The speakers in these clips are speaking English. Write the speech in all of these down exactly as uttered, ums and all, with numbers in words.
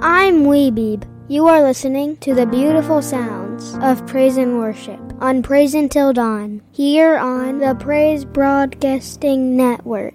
I'm WeBeeb. You are listening to the beautiful sounds of praise and worship on Praise Until Dawn, here on the Praise Broadcasting Network.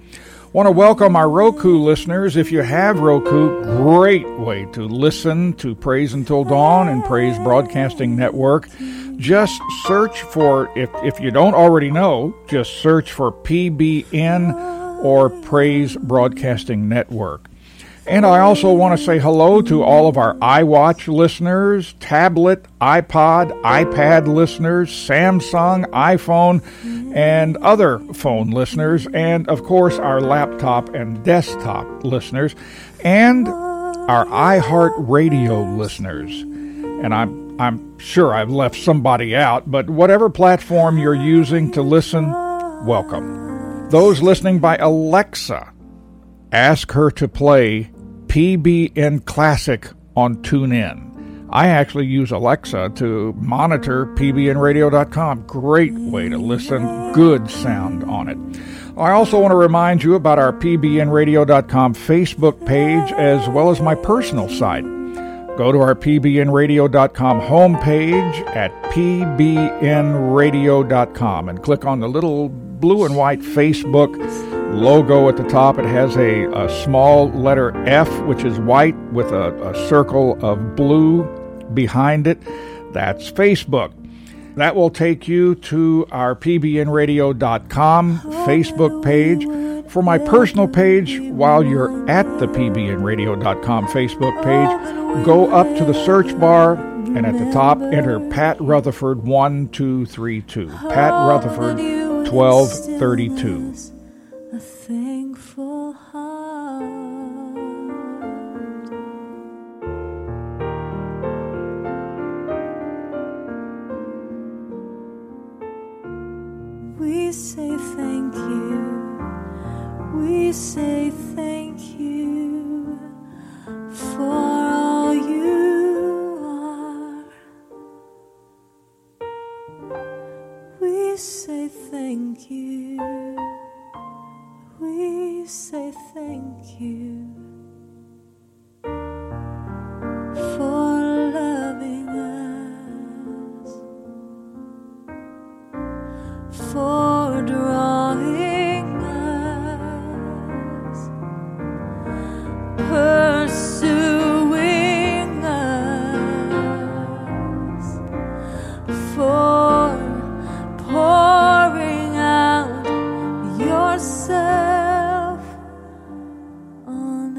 Want to welcome our Roku listeners. If you have Roku, great way to listen to Praise Until Dawn and Praise Broadcasting Network. Just search for, if, if you don't already know, just search for P B N or Praise Broadcasting Network. And I also want to say hello to all of our iWatch listeners, tablet, iPod, iPad listeners, Samsung, iPhone, and other phone listeners, and of course our laptop and desktop listeners, and our iHeartRadio listeners. And I'm, I'm sure I've left somebody out, but whatever platform you're using to listen, welcome. Those listening by Alexa, ask her to play P B N Classic on TuneIn. I actually use Alexa to monitor p b n radio dot com. Great way to listen. Good sound on it. I also want to remind you about our p b n radio dot com Facebook page as well as my personal site. Go to our p b n radio dot com homepage at p b n radio dot com and click on the little blue and white Facebook logo at the top. It has a, a small letter F, which is white, with a, a circle of blue behind it. That's Facebook. That will take you to our p b n radio dot com Facebook page. For my personal page, while you're at the p b n radio dot com Facebook page, go up to the search bar and at the top enter Pat Rutherford one two three two. Pat Rutherford twelve thirty-two. We say thank you, we say thank you for all you are. We say thank you, we say thank you for loving us, for drawing us, pursuing us, for pouring out yourself on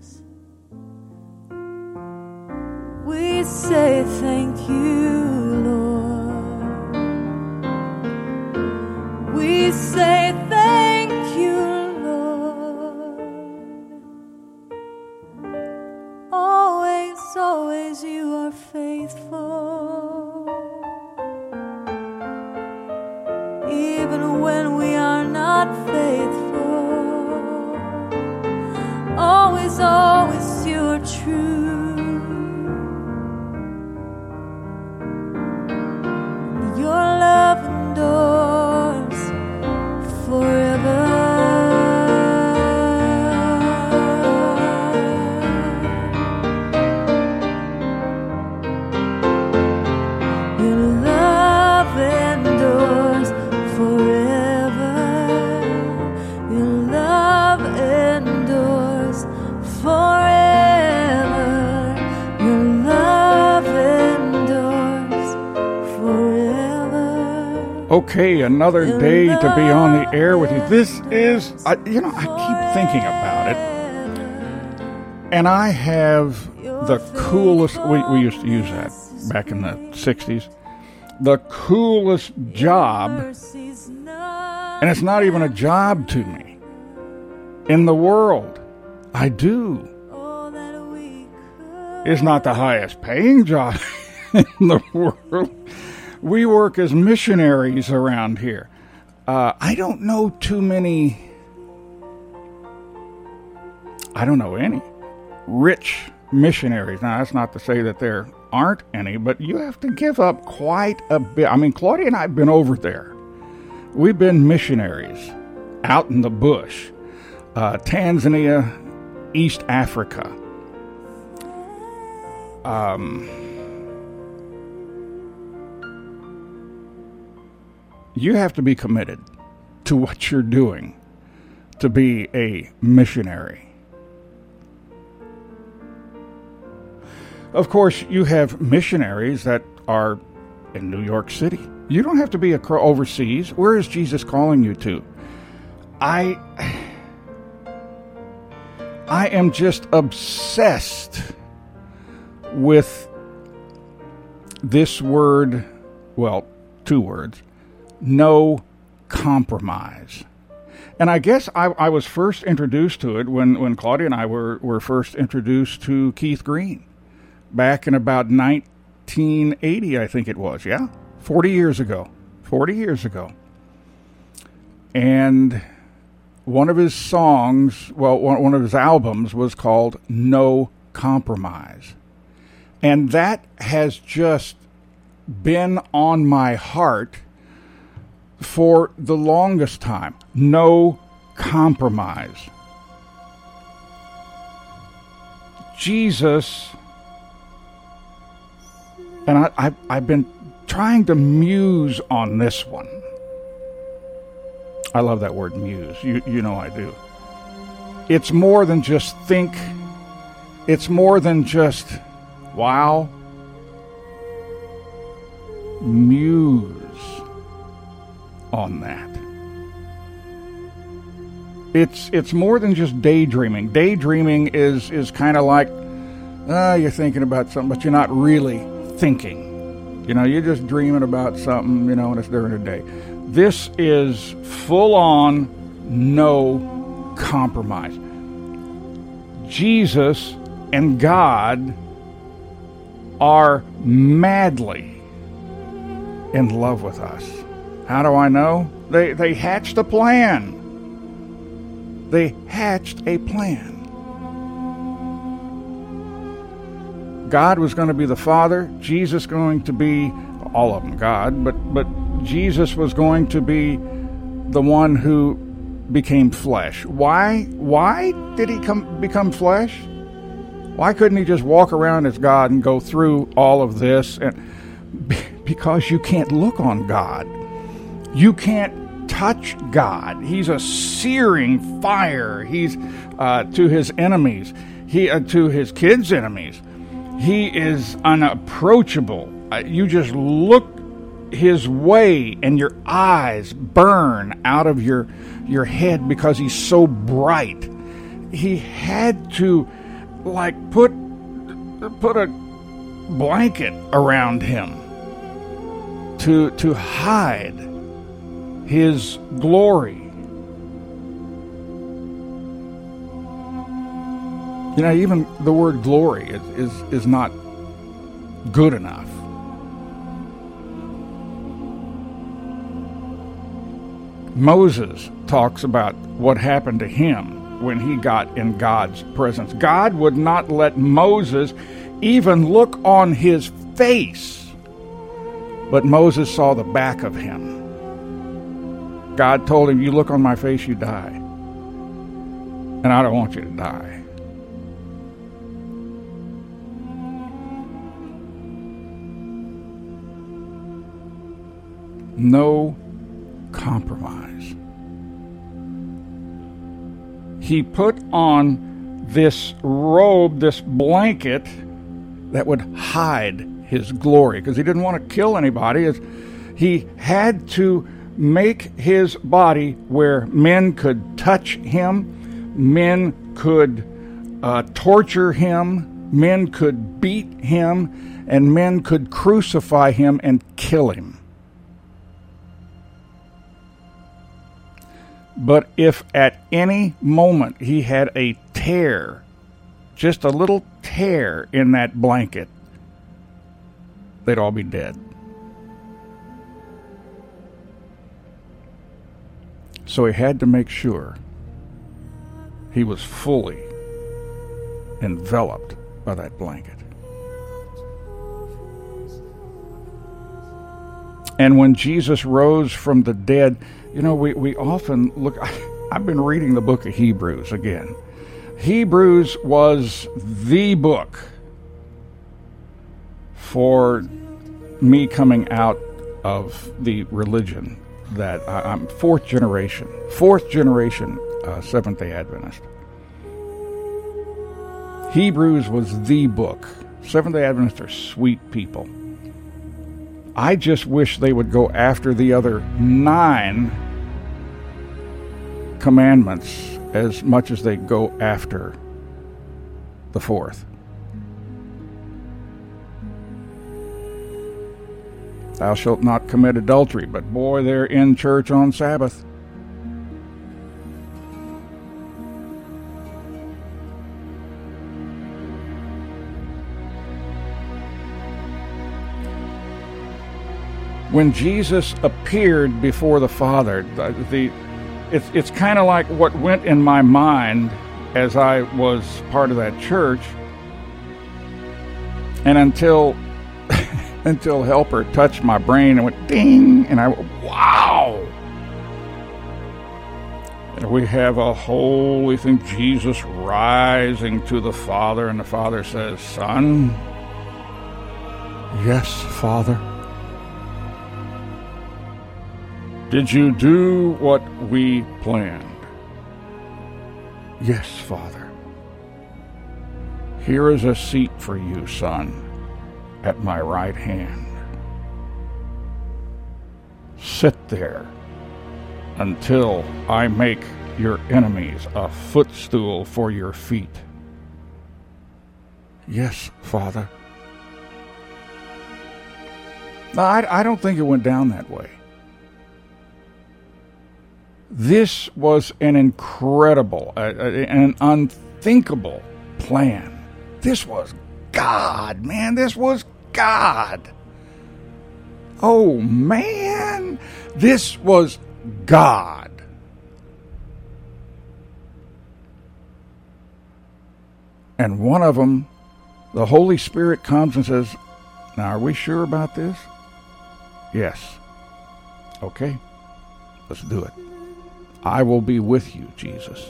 us. We say thank you, Lord. We say thank you, Lord. Always, always you are faithful. Even when we are not faithful, always, always you are true. Your love endures forever. Okay, another day to be on the air with you. This is, I, you know, I keep thinking about it, and I have the coolest, we, we used to use that back in the sixties, the coolest job, and it's not even a job to me, in the world. I do. It's not the highest paying job in the world. We work as missionaries around here. Uh, I don't know too many, I don't know any rich missionaries. Now, that's not to say that there aren't any, but you have to give up quite a bit. I mean, Claudia and I have been over there. We've been missionaries out in the bush, uh, Tanzania, East Africa. Um... You have to be committed to what you're doing to be a missionary. Of course, you have missionaries that are in New York City. You don't have to be overseas. Where is Jesus calling you to? I, I am just obsessed with this word, well, two words. No compromise. And I guess I, I was first introduced to it when, when Claudia and I were, were first introduced to Keith Green back in about nineteen eighty, I think it was, yeah? forty years ago. forty years ago. And one of his songs, well, one, one of his albums was called No Compromise. And that has just been on my heart for the longest time. No compromise. Jesus, and I, I, I've been trying to muse on this one. I love that word, muse. You, you know I do. It's more than just think. It's more than just, wow. Muse on that. It's it's more than just daydreaming. Daydreaming is is kind of like ah, uh, you're thinking about something, but you're not really thinking. You know, you're just dreaming about something, you know, and it's during the day. This is full on no compromise. Jesus and God are madly in love with us. How do I know? They they hatched a plan. They hatched a plan. God was going to be the Father. Jesus going to be, all of them God, but, but Jesus was going to be the one who became flesh. Why? Why did he come become flesh? Why couldn't he just walk around as God and go through all of this? And because you can't look on God. You can't touch God. He's a searing fire. He's uh, to his enemies. He uh, to his kids' enemies. He is unapproachable. Uh, you just look his way, and your eyes burn out of your your head because he's so bright. He had to, like, put put a blanket around him to to hide his glory. You know, even the word glory is, is, is not good enough. Moses talks about what happened to him when he got in God's presence. God would not let Moses even look on his face, but Moses saw the back of him. God told him, you look on my face, you die. And I don't want you to die. No compromise. He put on this robe, this blanket that would hide his glory, because he didn't want to kill anybody. He had to make his body where men could touch him, men could uh, torture him, men could beat him, and men could crucify him and kill him. But if at any moment he had a tear, just a little tear in that blanket, they'd all be dead. So he had to make sure he was fully enveloped by that blanket. And when Jesus rose from the dead, you know, we, we often look, I've been reading the book of Hebrews again. Hebrews was the book for me coming out of the religion that I, I'm fourth generation, fourth generation uh, Seventh-day Adventist. Hebrews was the book. Seventh-day Adventists are sweet people. I just wish they would go after the other nine commandments as much as they go after the fourth. Thou shalt not commit adultery, but boy, they're in church on Sabbath. When Jesus appeared before the Father, the, the it's, it's kind of like what went in my mind as I was part of that church. And until until Helper touched my brain and went ding, and I went, wow. And we have a holy thing, Jesus rising to the Father, and the Father says, Son, yes, Father, did you do what we planned? Yes, Father. Here is a seat for you, Son, at my right hand. Sit there until I make your enemies a footstool for your feet. Yes, Father. No, I, I don't think it went down that way. This was an incredible, uh, an unthinkable plan. This was God, man. This was God. Oh, man. This was God. And one of them, the Holy Spirit comes and says, now, are we sure about this? Yes. Okay. Let's do it. I will be with you, Jesus.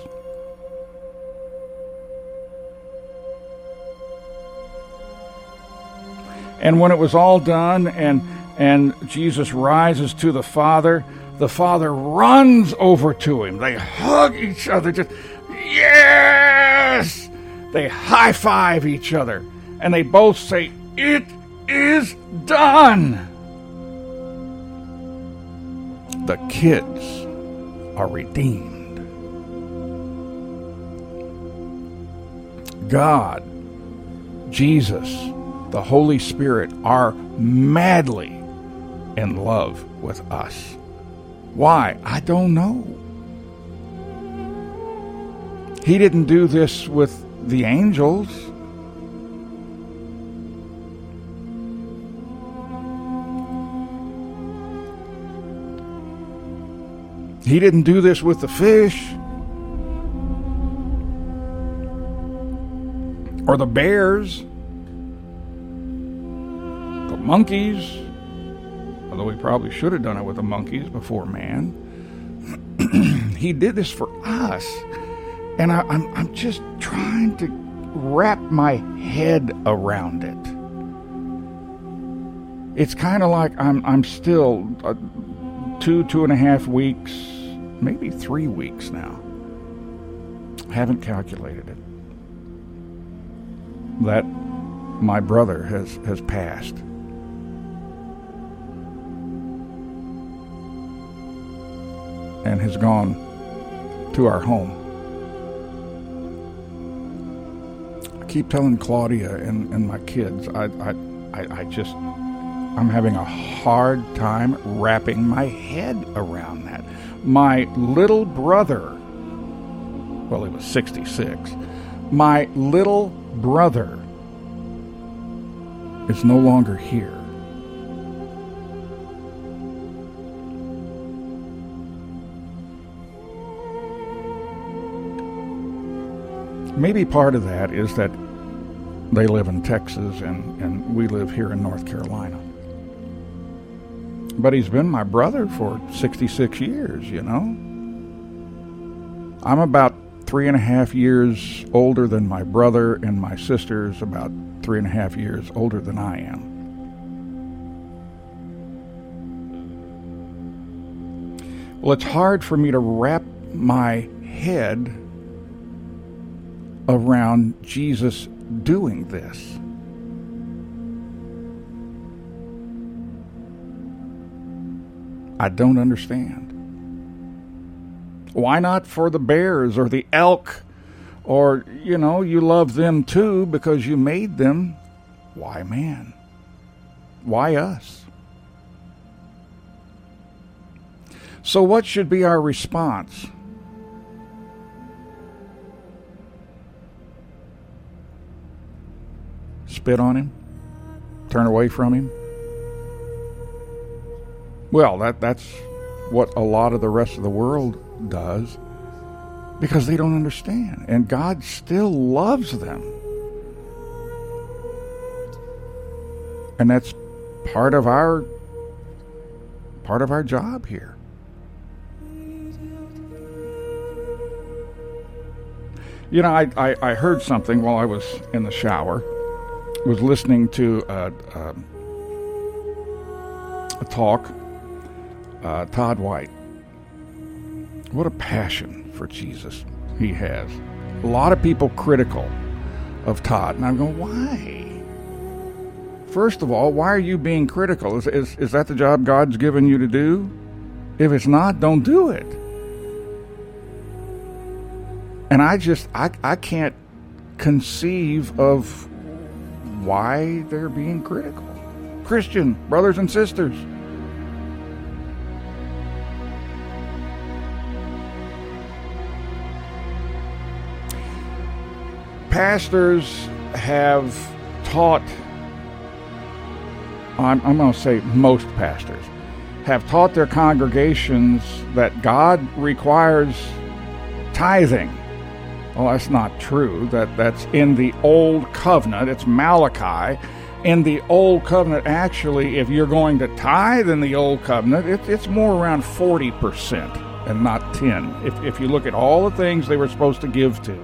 And when it was all done and and Jesus rises to the Father, the Father runs over to him. They hug each other. Just, yes! They high-five each other. And they both say, it is done! The kids are redeemed. God, Jesus, the Holy Spirit are madly in love with us. Why? I don't know. He didn't do this with the angels. He didn't do this with the fish or the bears, the monkeys, although he probably should have done it with the monkeys before man. He did this for us. And I, I'm, I'm just trying to wrap my head around it. It's kind of like I'm, I'm still uh, two, two and a half weeks maybe three weeks now. Haven't calculated it. that my brother has, has passed. And has gone to our home. I keep telling Claudia and, and my kids, I, I, I, I just, I'm having a hard time wrapping my head around that. My little brother, well, he was sixty-six, my little brother is no longer here. Maybe part of that is that they live in Texas and, and we live here in North Carolina. But he's been my brother for sixty-six years, you know. I'm about three and a half years older than my brother, and my sister's about three and a half years older than I am. Well, it's hard for me to wrap my head around Jesus doing this. I don't understand. Why not for the bears or the elk, or, you know, you love them too because you made them? Why man? Why us? So what should be our response? Spit on him? Turn away from him? Well, that that's what a lot of the rest of the world does, because they don't understand. And God still loves them. And that's part of our part of our job here. You know, I, I, I heard something while I was in the shower. Was listening to uh, uh, a talk, uh, Todd White. What a passion for Jesus he has. A lot of people critical of Todd, and I'm going, why? First of all, why are you being critical? Is, is, is that the job God's given you to do? If it's not, don't do it. And I just, I, I can't conceive of why they're being critical. Christian brothers and sisters, pastors have taught, I'm, I'm going to say most pastors, have taught their congregations that God requires tithing. Well, that's not true. That, that's in the Old Covenant. It's Malachi. In the Old Covenant, actually, if you're going to tithe in the Old Covenant, it, it's more around forty percent and not ten. If, if you look at all the things they were supposed to give to.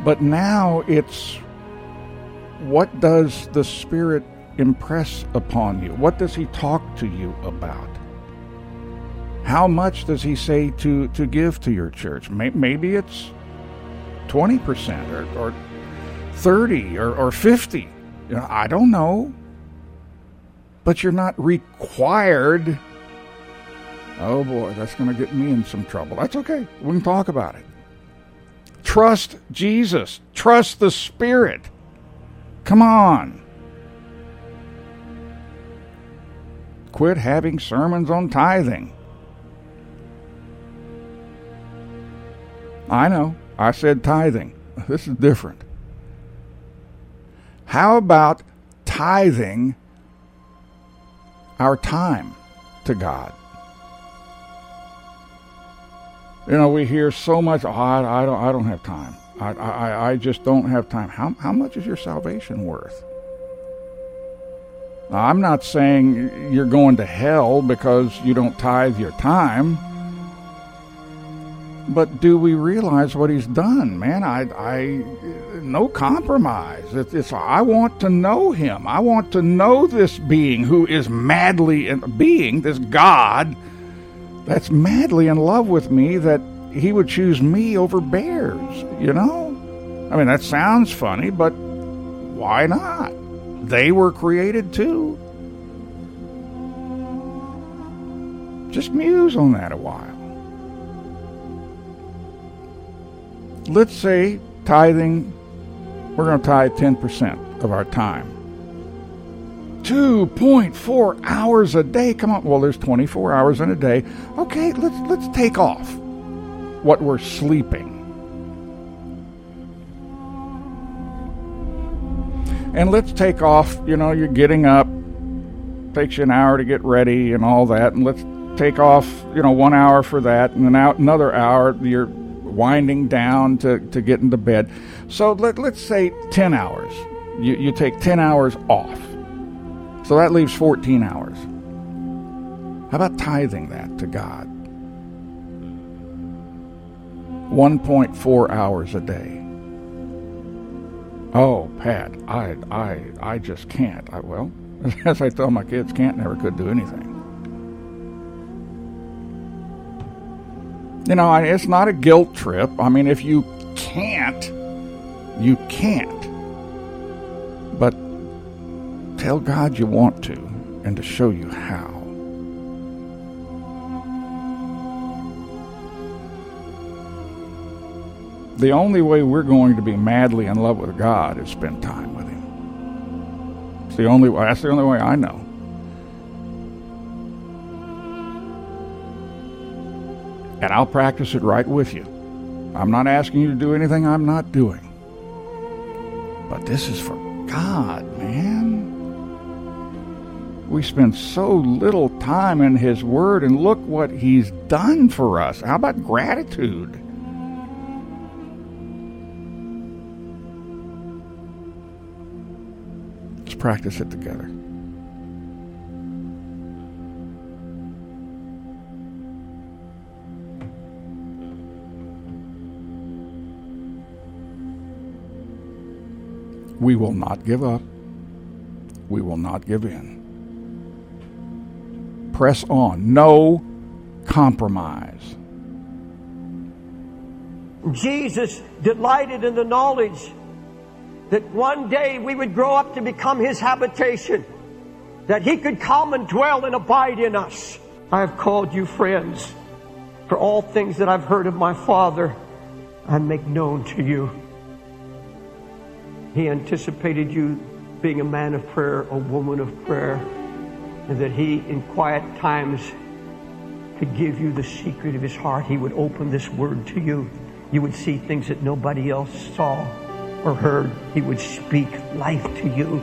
But now it's, what does the Spirit impress upon you? What does he talk to you about? How much does he say to, to give to your church? Maybe it's twenty percent or, or thirty or, or fifty. You know, I don't know. But you're not required. Oh boy, that's going to get me in some trouble. That's okay. We can talk about it. Trust Jesus. Trust the Spirit. Come on. Quit having sermons on tithing. I know, I said tithing. This is different. How about tithing our time to God? You know, we hear so much, oh, I, I, don't, I don't have time. I, I, I just don't have time. How, how much is your salvation worth? Now, I'm not saying you're going to hell because you don't tithe your time. But do we realize what he's done, man? I, I, no compromise. It's, it's, I want to know him. I want to know this being who is madly in being, this God that's madly in love with me, that he would choose me over bears, you know? I mean, that sounds funny, but why not? They were created too. Just muse on that a while. Let's say tithing, we're going to tithe ten percent of our time. two point four hours a day. Come on. Well, there's twenty-four hours in a day. Okay, let's let's take off what we're sleeping. And let's take off, you know, you're getting up. Takes you an hour to get ready and all that. And let's take off, you know, one hour for that. And then out another hour, you're winding down to, to get into bed. So let, let's say ten hours. You, you take ten hours off. So that leaves fourteen hours. How about tithing that to God? one point four hours a day. Oh, Pat, I I, I just can't. I well, as I tell my kids, can't, never could do anything. You know, it's not a guilt trip. I mean, if you can't, you can't. But tell God you want to, and to show you how. The only way we're going to be madly in love with God is spend time with Him. It's the only way. That's the only way I know. And I'll practice it right with you. I'm not asking you to do anything I'm not doing. But this is for God, man. We spend so little time in His Word, and look what He's done for us. How about gratitude? Let's practice it together. We will not give up. We will not give in. Press on. No compromise. Jesus delighted in the knowledge that one day we would grow up to become His habitation, that He could come and dwell and abide in us. I have called you friends, for all things that I've heard of my Father I make known to you. He anticipated you being a man of prayer, a woman of prayer, and that He, in quiet times, could give you the secret of His heart. He would open this Word to you. You would see things that nobody else saw or heard. He would speak life to you.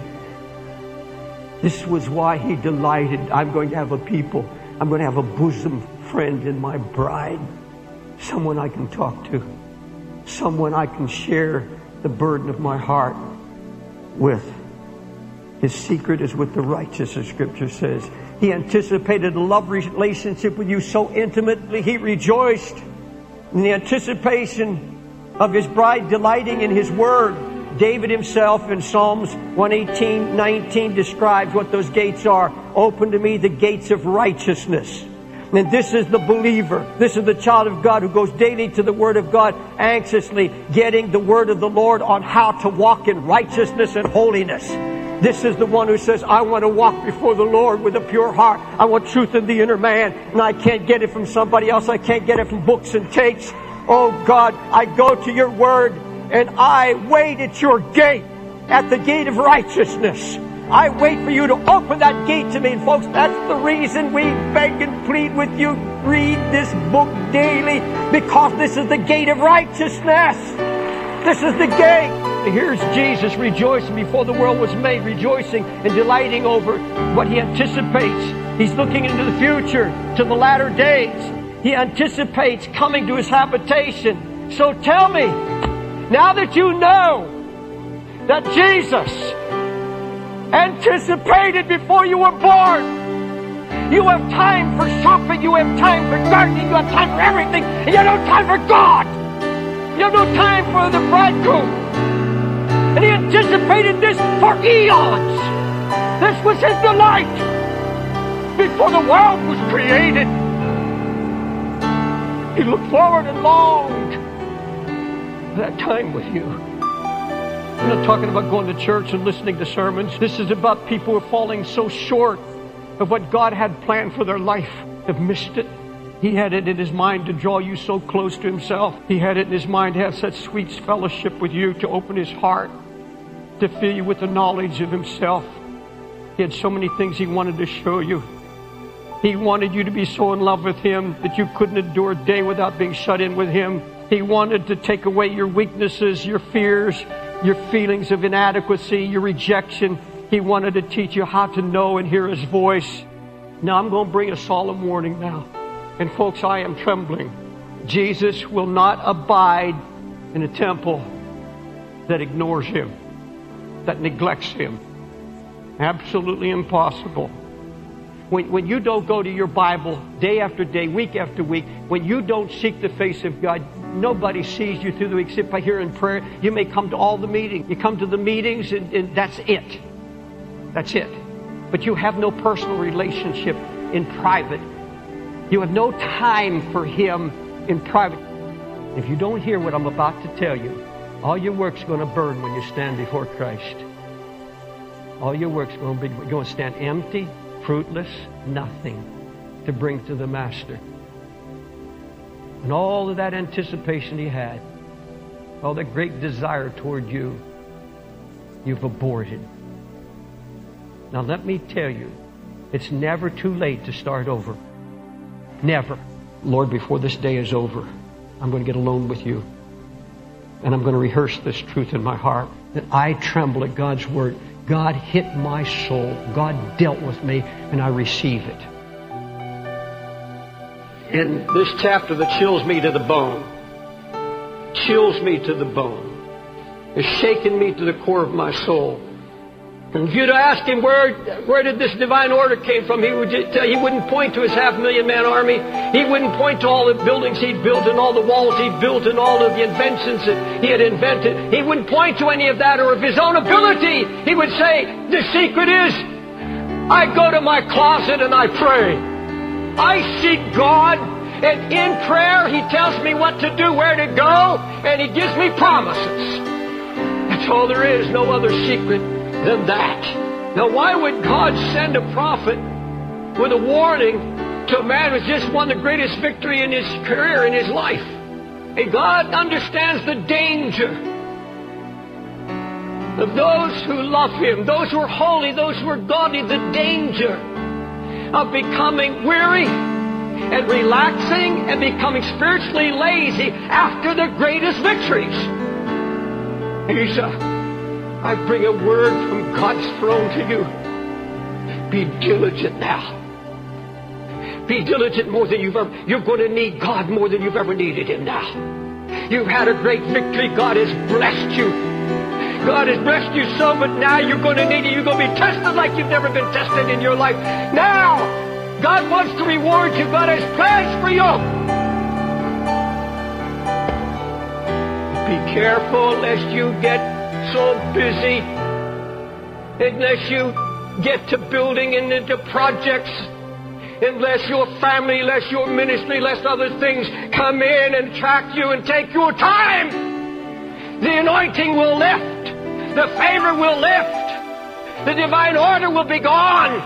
This was why He delighted. I'm going to have a people. I'm going to have a bosom friend in my bride. Someone I can talk to. Someone I can share the burden of my heart with. His secret is with the righteous, as Scripture says. He anticipated a love relationship with you so intimately. He rejoiced in the anticipation of His bride delighting in His Word. David himself in Psalms one eighteen, nineteen describes what those gates are. Open to me the gates of righteousness. And this is the believer. This is the child of God who goes daily to the Word of God, anxiously getting the Word of the Lord on how to walk in righteousness and holiness. This is the one who says, I want to walk before the Lord with a pure heart. I want truth in the inner man. And I can't get it from somebody else. I can't get it from books and tapes. Oh God, I go to your Word and I wait at your gate, at the gate of righteousness. I wait for you to open that gate to me. And folks, that's the reason we beg and plead with you. Read this book daily, because this is the gate of righteousness. This is the gate. Here's Jesus rejoicing before the world was made, rejoicing and delighting over what He anticipates. He's looking into the future, to the latter days. He anticipates coming to His habitation. So tell me, now that you know that Jesus anticipated before you were born, you have time for shopping, you have time for gardening, you have time for everything, and you have no time for God. You have no time for the bridegroom. And He anticipated this for eons. This was His delight before the world was created. He looked forward and longed for that time with you. I'm not talking about going to church and listening to sermons. This is about people who are falling so short of what God had planned for their life. They've missed it. He had it in his mind to draw you so close to himself. He had it in his mind to have such sweet fellowship with you, to open his heart, to fill you with the knowledge of himself. He had so many things he wanted to show you. He wanted you to be so in love with him that you couldn't endure a day without being shut in with him. He wanted to take away your weaknesses, your fears, your feelings of inadequacy, your rejection. He wanted to teach you how to know and hear his voice. Now I'm going to bring a solemn warning now. And folks, I am trembling. Jesus will not abide in a temple that ignores him, that neglects him. Absolutely impossible. When, when you don't go to your Bible day after day, week after week, when you don't seek the face of God, nobody sees you through the week except by hearing prayer. You may come to all the meetings. You come to the meetings and, and that's it. That's it. But you have no personal relationship in private. You have no time for him in private. If you don't hear what I'm about to tell you, all your work's going to burn when you stand before Christ. All your work's going to be, you're going to stand empty, fruitless, nothing to bring to the Master. And all of that anticipation he had, all that great desire toward you, you've aborted. Now let me tell you, it's never too late to start over. Never. Lord, before this day is over, I'm going to get alone with you. And I'm going to rehearse this truth in my heart. That I tremble at God's word. God hit my soul. God dealt with me, and I receive it. In this chapter that chills me to the bone, chills me to the bone, has shaken me to the core of my soul. And if you'd ask him where, where did this divine order came from, he, would just tell, he wouldn't point to his half-million-man army. He wouldn't point to all the buildings he'd built and all the walls he'd built and all of the inventions that he had invented. He wouldn't point to any of that or of his own ability. He would say, the secret is, I go to my closet and I pray. I seek God, and in prayer he tells me what to do, where to go, and he gives me promises. That's all there is, no other secret than that. Now why would God send a prophet with a warning to a man who's just won the greatest victory in his career, in his life? And God understands the danger of those who love him, those who are holy, those who are godly, the danger of becoming weary and relaxing and becoming spiritually lazy after the greatest victories. He's a I bring a word from God's throne to you. Be diligent now. Be diligent more than you've ever. You're going to need God more than you've ever needed him now. You've had a great victory. God has blessed you. God has blessed you so, but now you're going to need it. You're going to be tested like you've never been tested in your life. Now, God wants to reward you. God has plans for you. Be careful lest you get so busy, unless you get to building and into projects, unless your family, unless your ministry, unless other things come in and track you and take your time, the anointing will lift, the favor will lift, the divine order will be gone.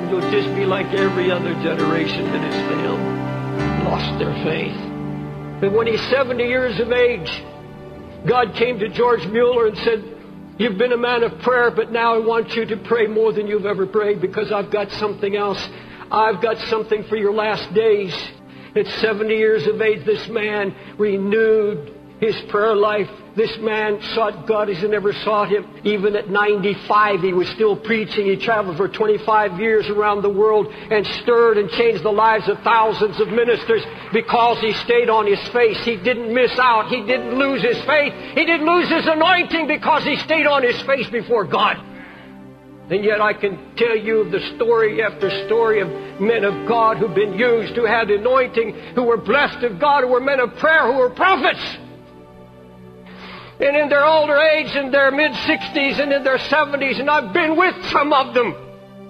And you'll just be like every other generation that has failed, lost their faith. But when he's seventy years of age, God came to George Mueller and said, you've been a man of prayer, but now I want you to pray more than you've ever prayed, because I've got something else. I've got something for your last days. At seventy years of age, this man renewed his prayer life. This man sought God as he never sought him. Even at ninety-five, he was still preaching. He traveled for twenty-five years around the world and stirred and changed the lives of thousands of ministers because he stayed on his face. He didn't miss out. He didn't lose his faith. He didn't lose his anointing because he stayed on his face before God. And yet I can tell you of the story after story of men of God who've been used, who had anointing, who were blessed of God, who were men of prayer, who were prophets. And in their older age, in their mid-sixties and in their seventies, and I've been with some of them.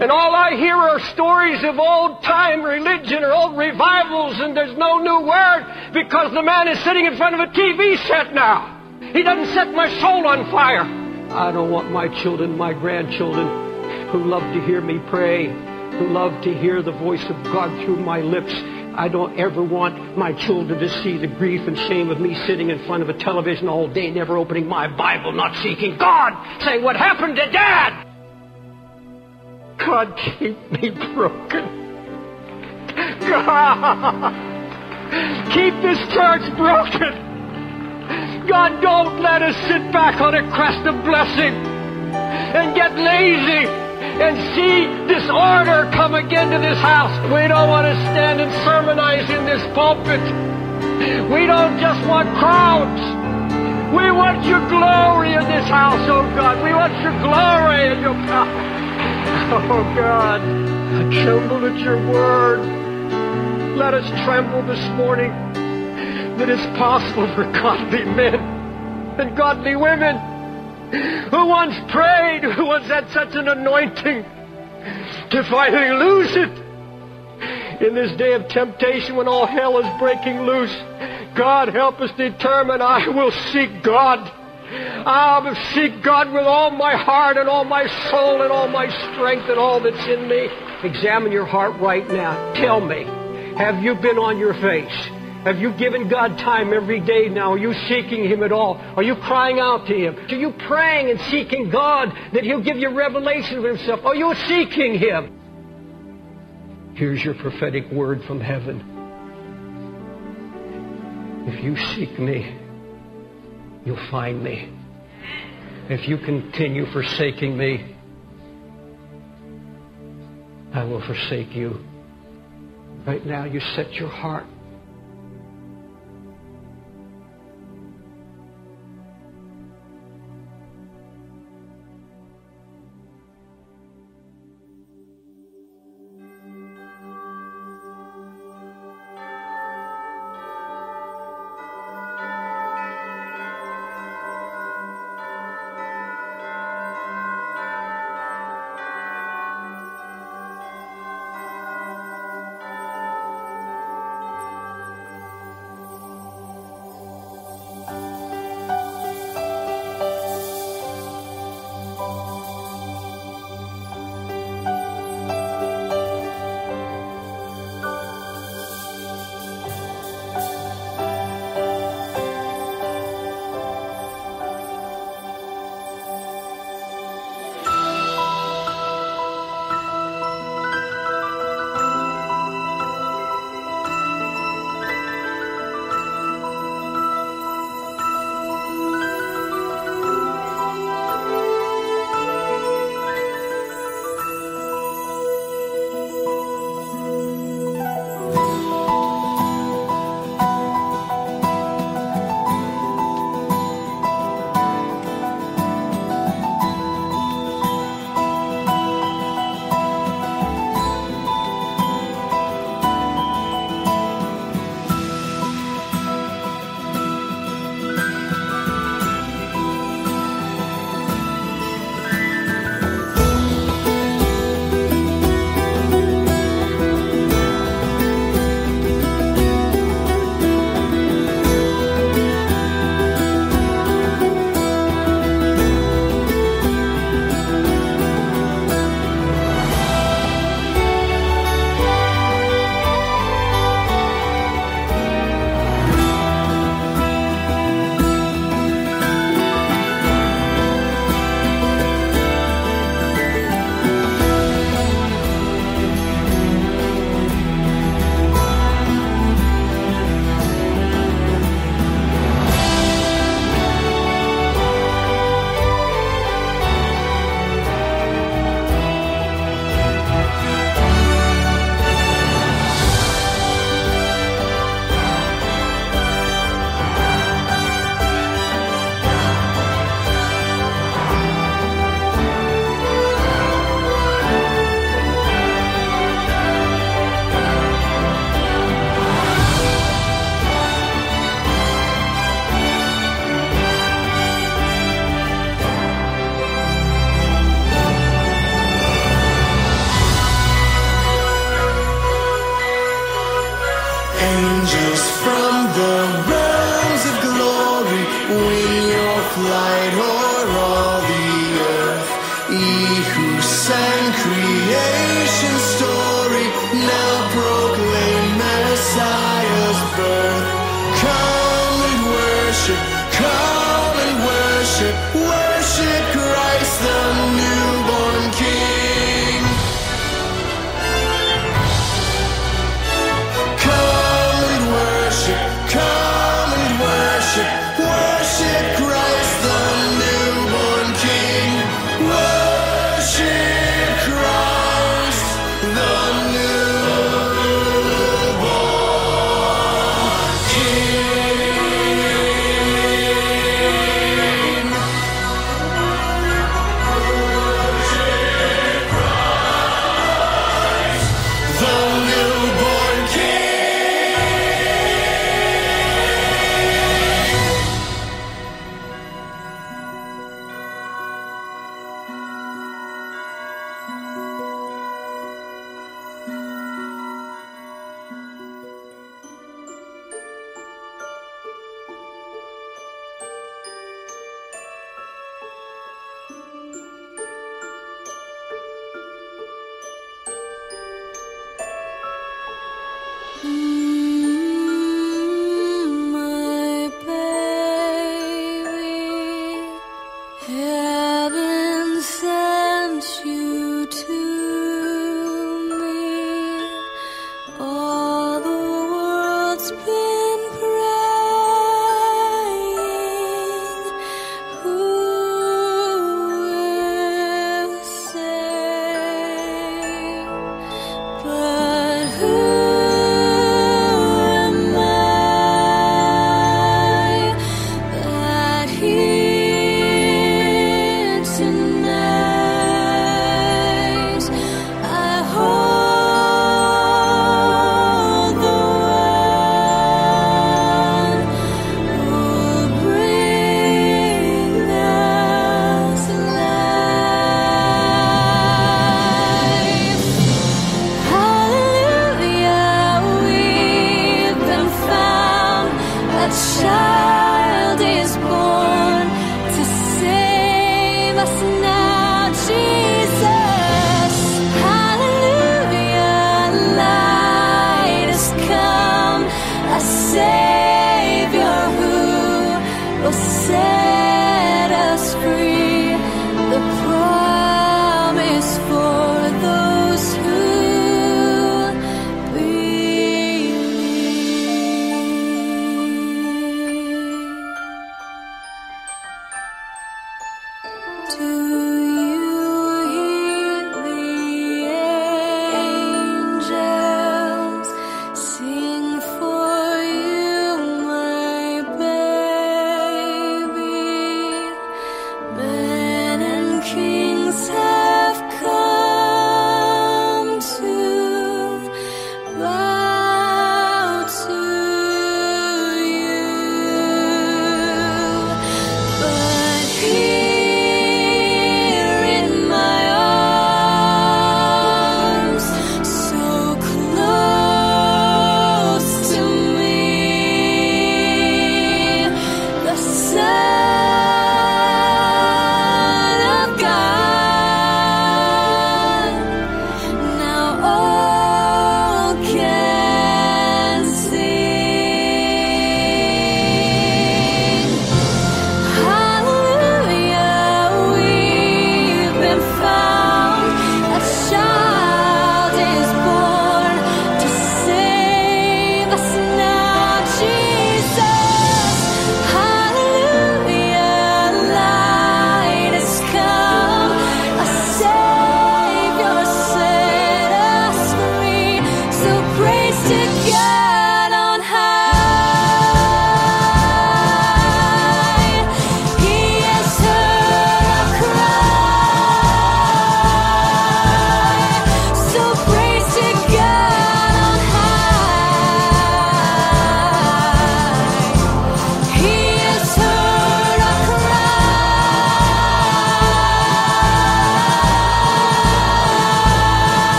And all I hear are stories of old-time religion or old revivals, and there's no new word because the man is sitting in front of a T V set now. He doesn't set my soul on fire. I don't want my children, my grandchildren, who love to hear me pray, who love to hear the voice of God through my lips. I don't ever want my children to see the grief and shame of me sitting in front of a television all day, never opening my Bible, not seeking God, saying, "What happened to Dad?" God, keep me broken. God, keep this church broken. God, don't let us sit back on a crest of blessing and get lazy and see disorder come again to this house. We don't want to stand and sermonize in this pulpit. We don't just want crowds. We want your glory in this house, oh God. We want your glory and your power. Oh God, I tremble at your word. Let us tremble this morning. That it's possible for godly men and godly women who once prayed, who once had such an anointing, to finally lose it in this day of temptation when all hell is breaking loose. God, help us determine, I will seek God. I will seek God with all my heart and all my soul and all my strength and all that's in me. Examine your heart right now. Tell me, have you been on your face? Have you given God time every day now? Are you seeking Him at all? Are you crying out to Him? Are you praying and seeking God that He'll give you revelation of Himself? Are you seeking Him? Here's your prophetic word from heaven. If you seek me, you'll find me. If you continue forsaking me, I will forsake you. Right now, you set your heart. Angels from the realms of glory, we are light o'er all the earth, ye who sang creation's story, now proclaim Messiah's birth. Come and worship, come and worship, worship Christ the newborn King. Come and worship, come and worship, worship Christ the newborn King. Worship Christ the newborn King. Worship Christ the newborn King. My baby, heaven sent you to me. All the world's been praying. Who will save? But who am I that here tonight I hold the one who'll bring us life? Hallelujah, we've been found. A child is born to save us now, Jesus. Hallelujah, light has come. A Savior who will set us free. The promise for those who believe. Do you hear the angels sing for you, my baby? Men and kings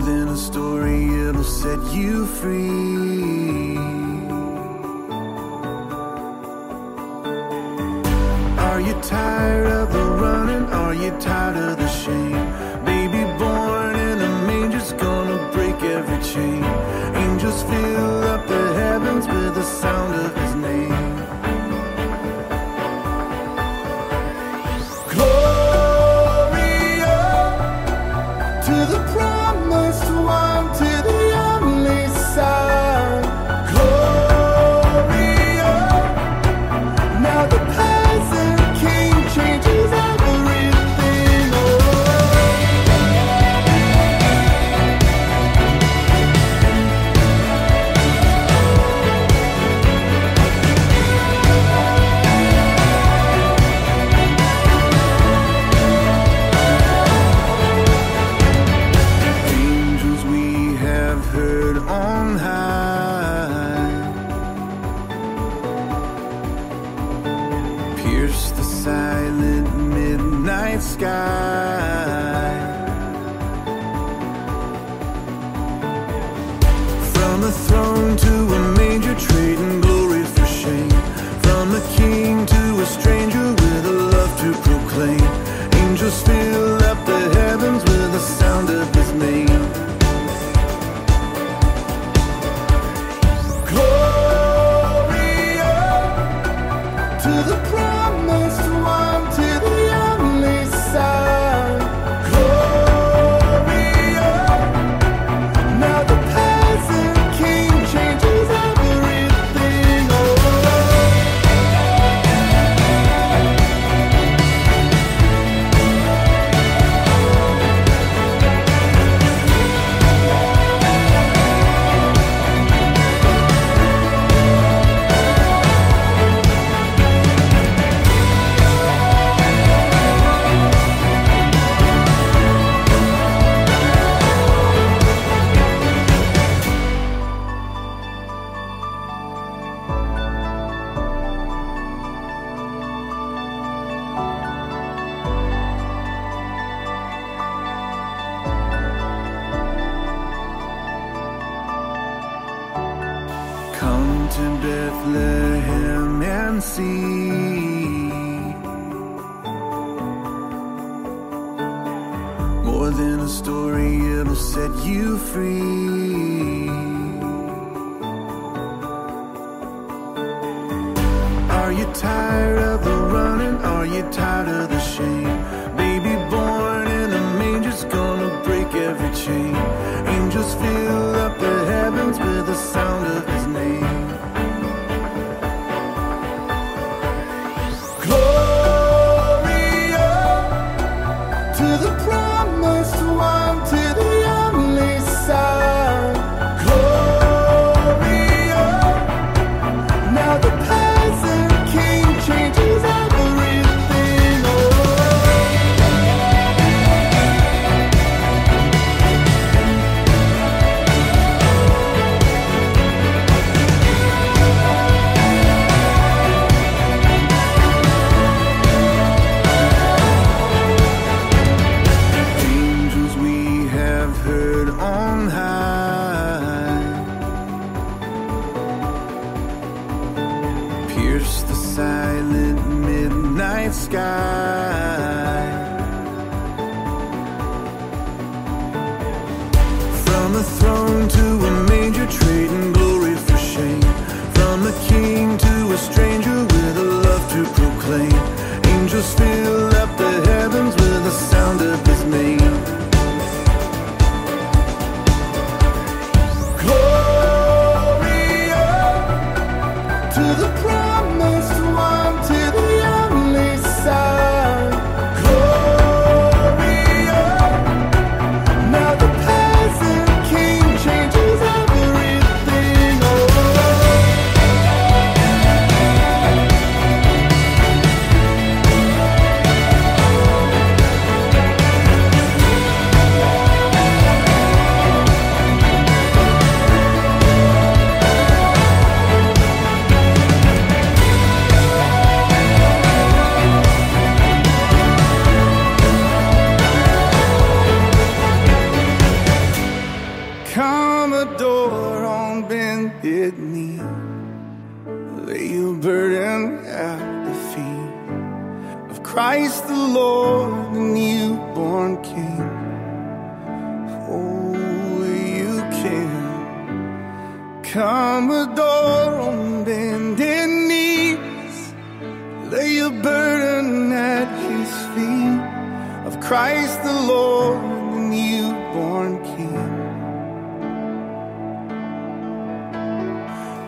more than a story, it'll set you free. Are you tired of the running? Are you tired of the shame? Baby born in a manger's gonna break every chain. Angels fill up the heavens with the sound of his name. Commodore on bended knees, lay your burden at his feet, of Christ the Lord, the newborn King.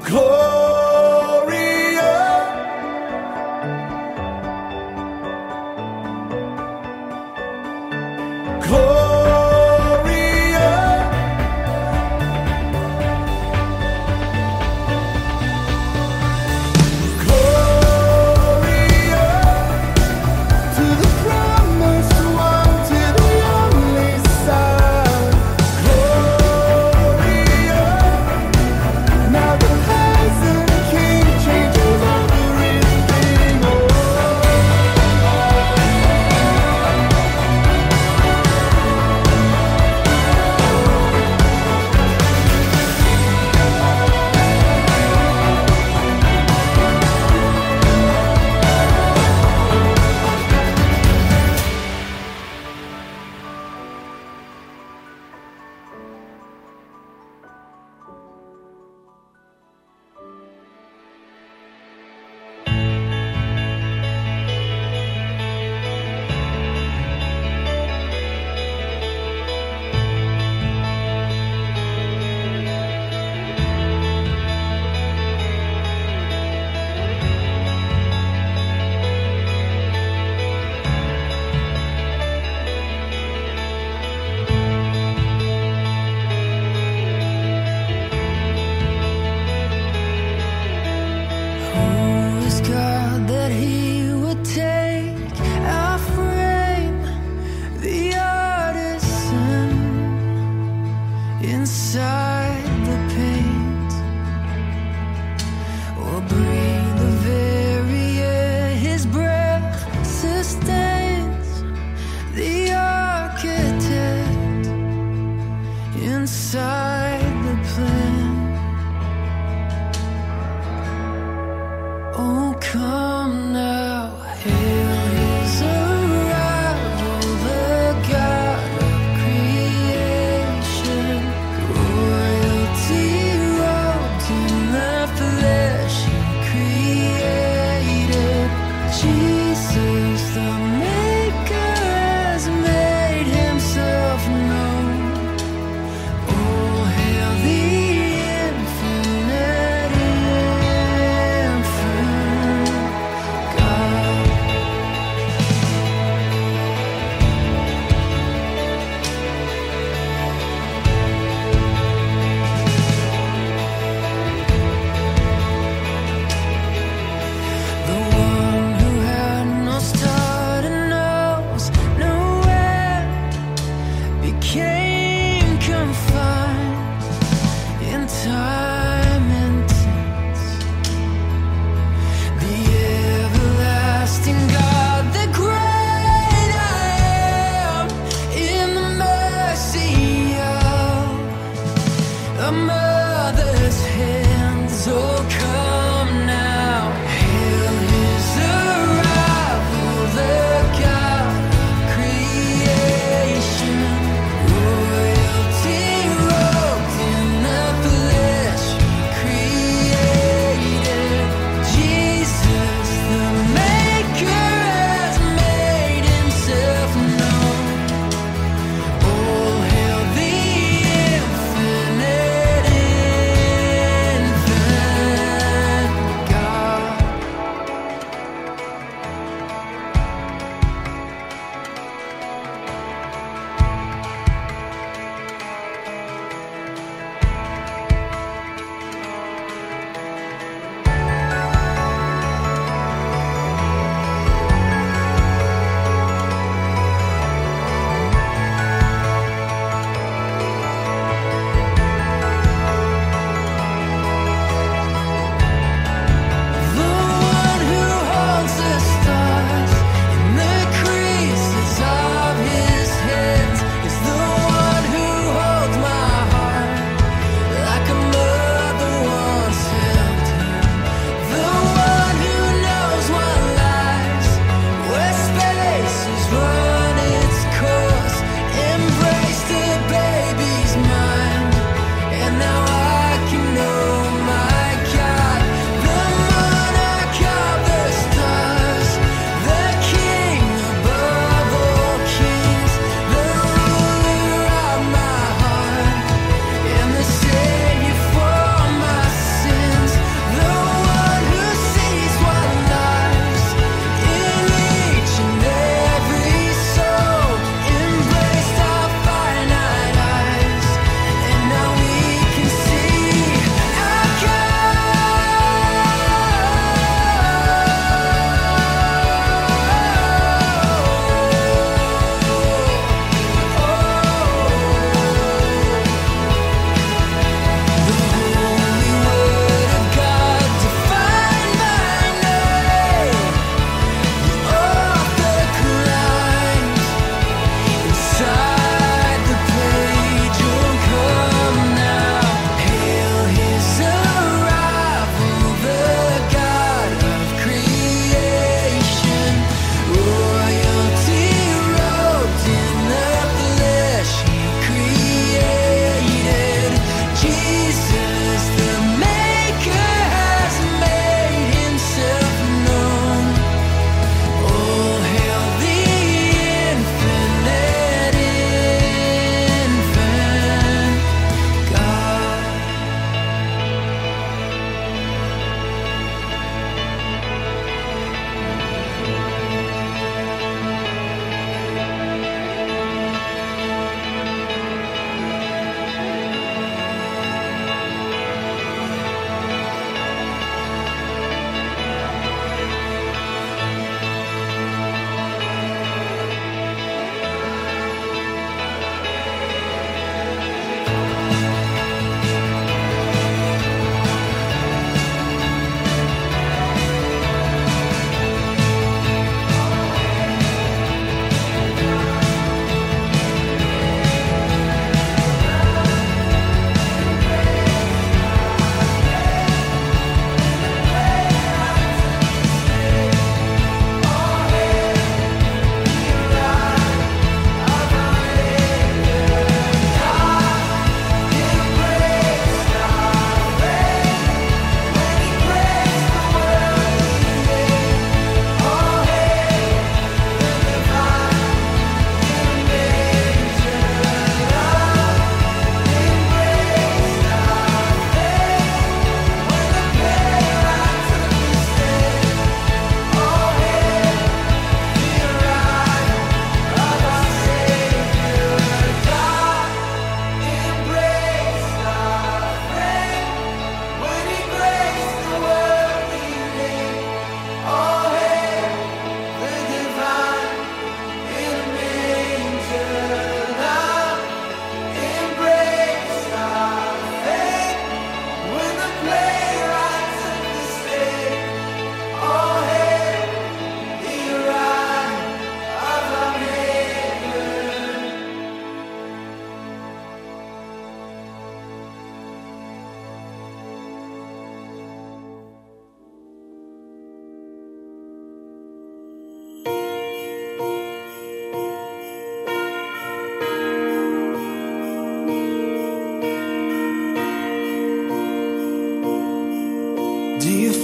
Glory.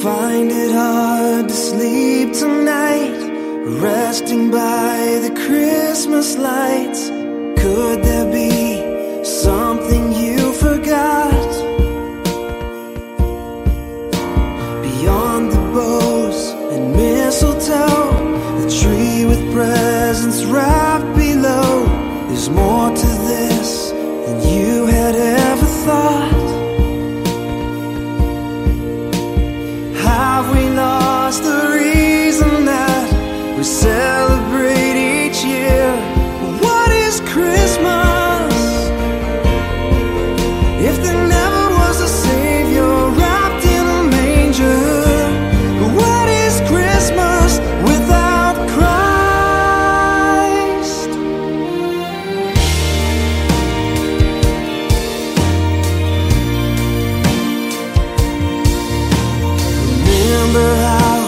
find it hard to sleep tonight, resting by the Christmas lights. Could there be something you forgot? Beyond the bows and mistletoe, the tree with presents wrapped below, there's more to this than you had ever thought. Have we lost the reason that we celebrate each year? What is Christmas if there never was a Savior wrapped in a manger? What is Christmas without Christ? Remember how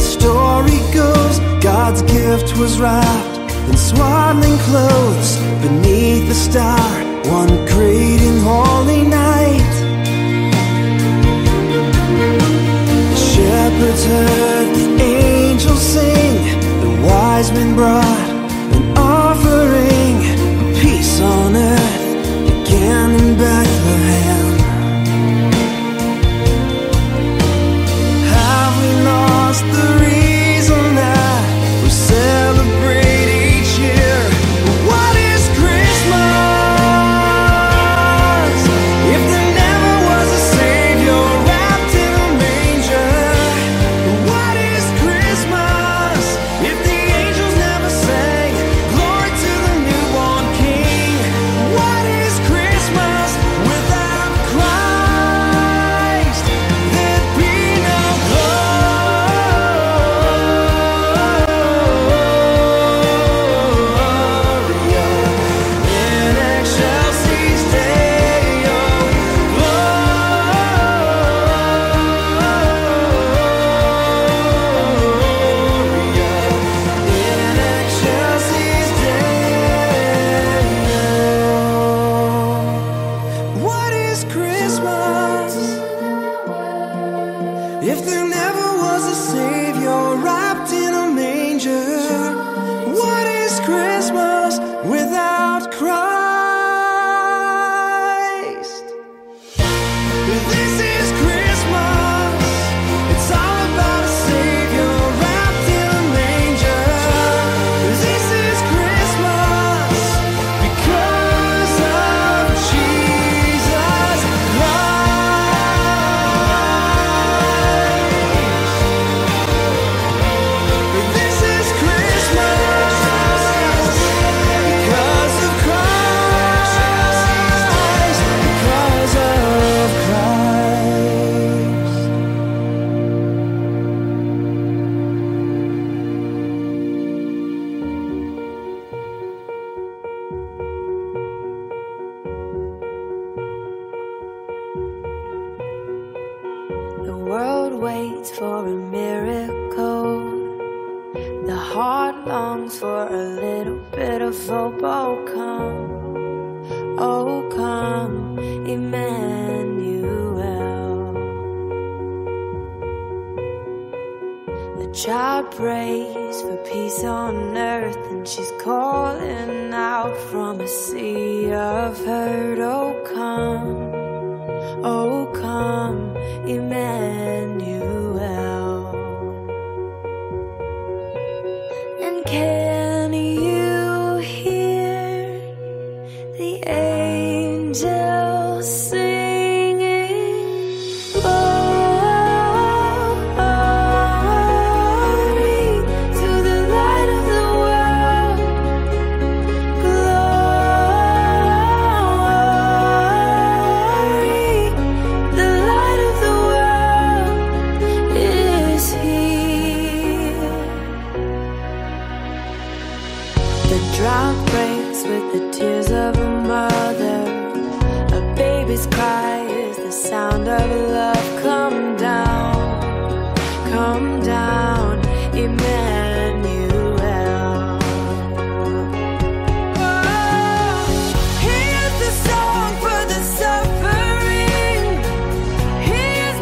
the story goes, God's gift was wrapped in swaddling clothes beneath the star, one great and holy night. The shepherds heard the angels sing, the wise men brought an offering, peace on earth began in Bethlehem. Have we lost the reason that we celebrate?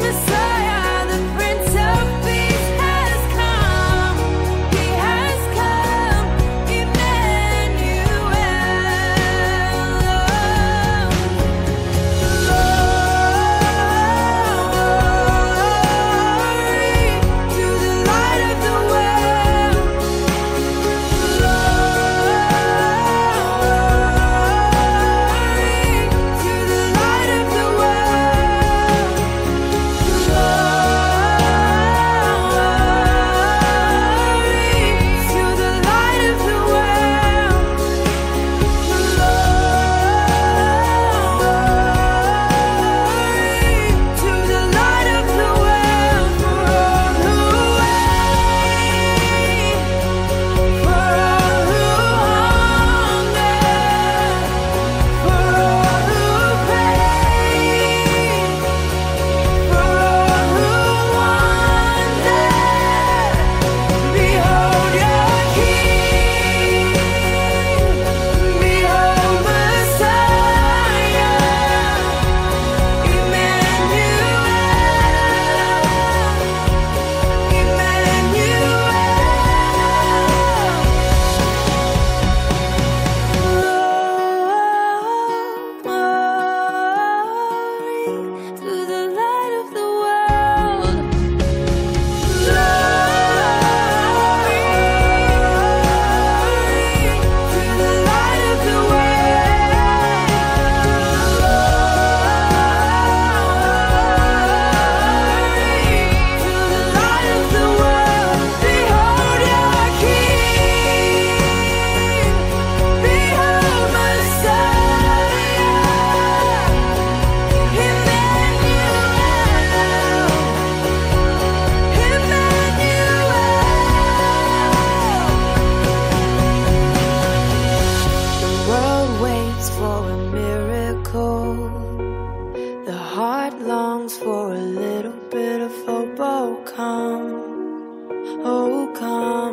Messiah, the Prince of waits for a miracle. The heart longs for a little bit of hope. Oh, come, oh, come,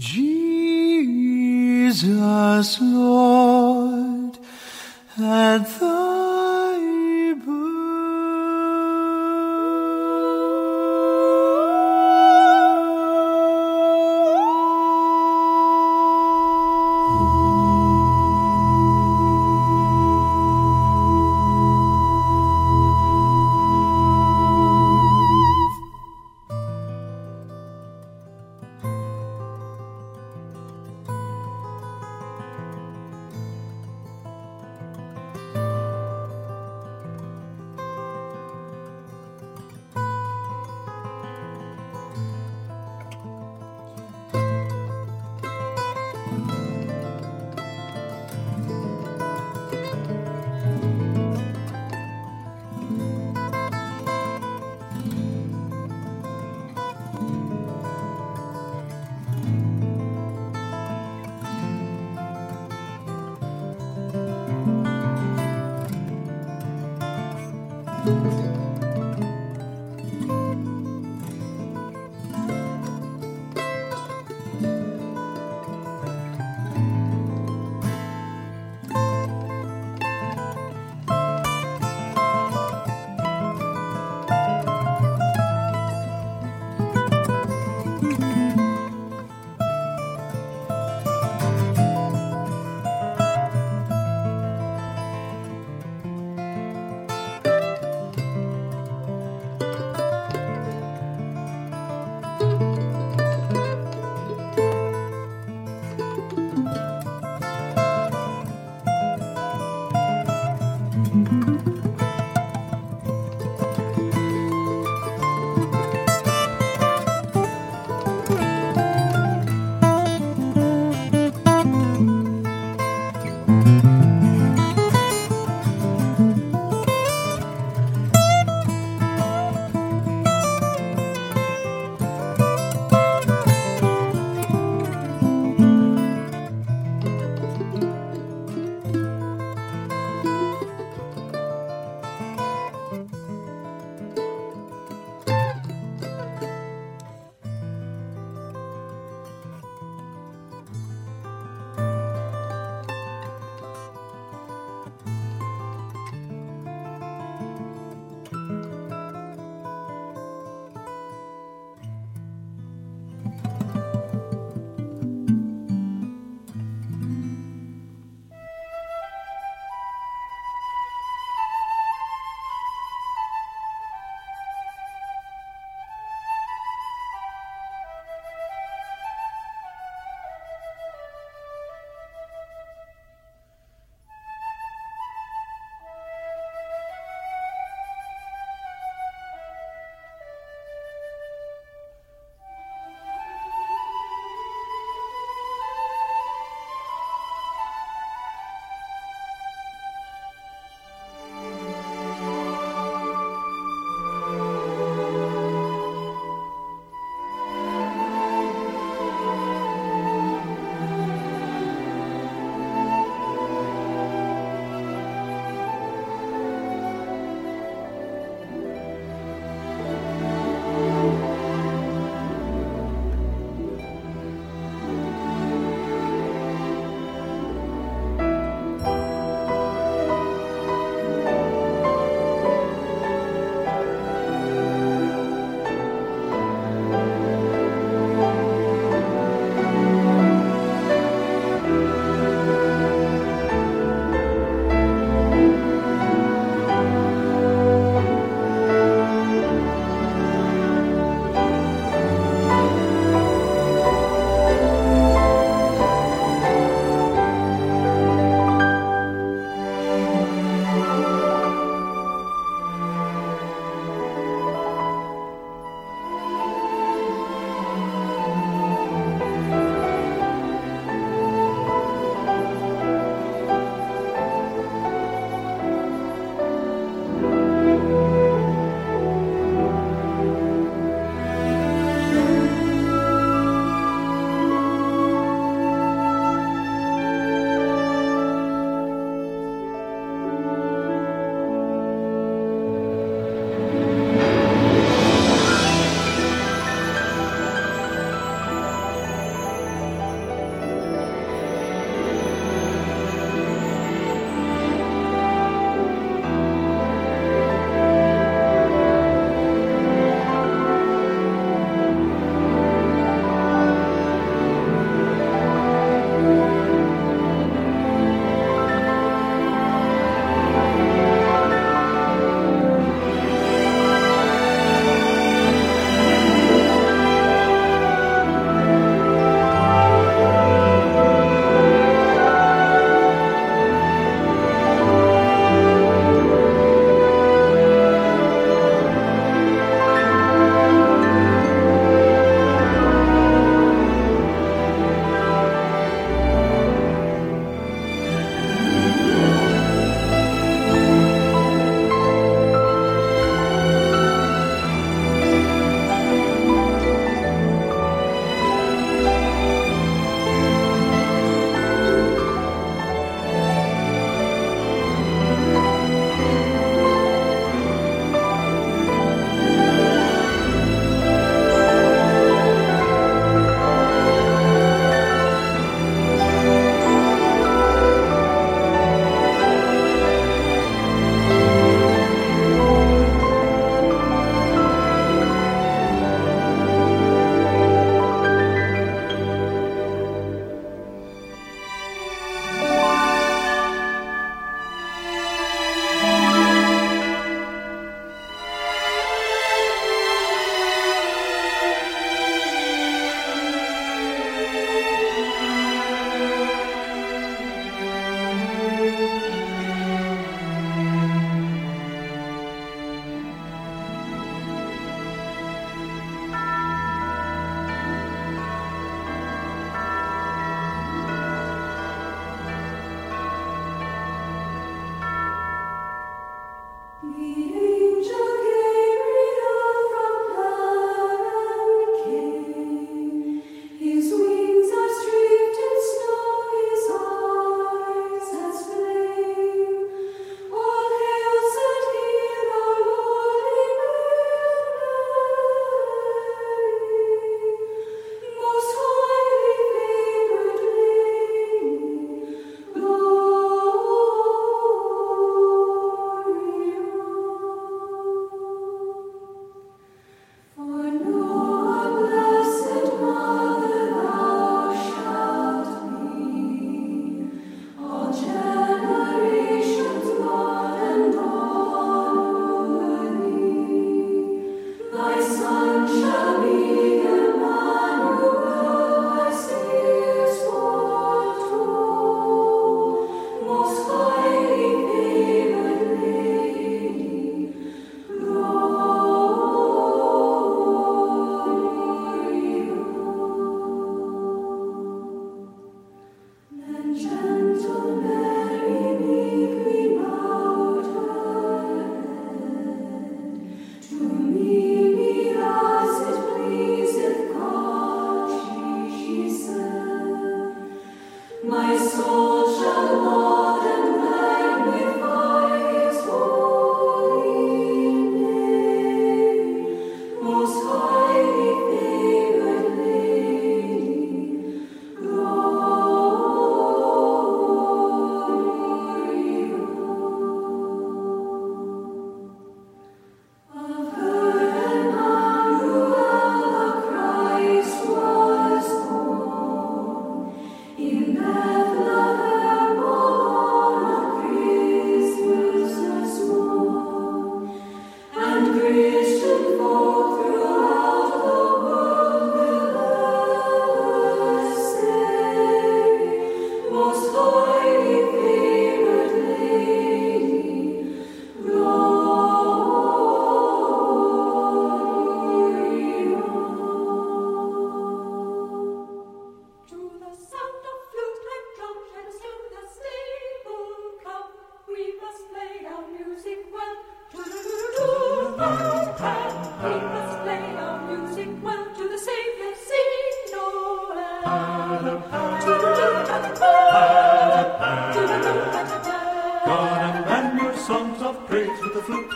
Jesus, Lord, at thy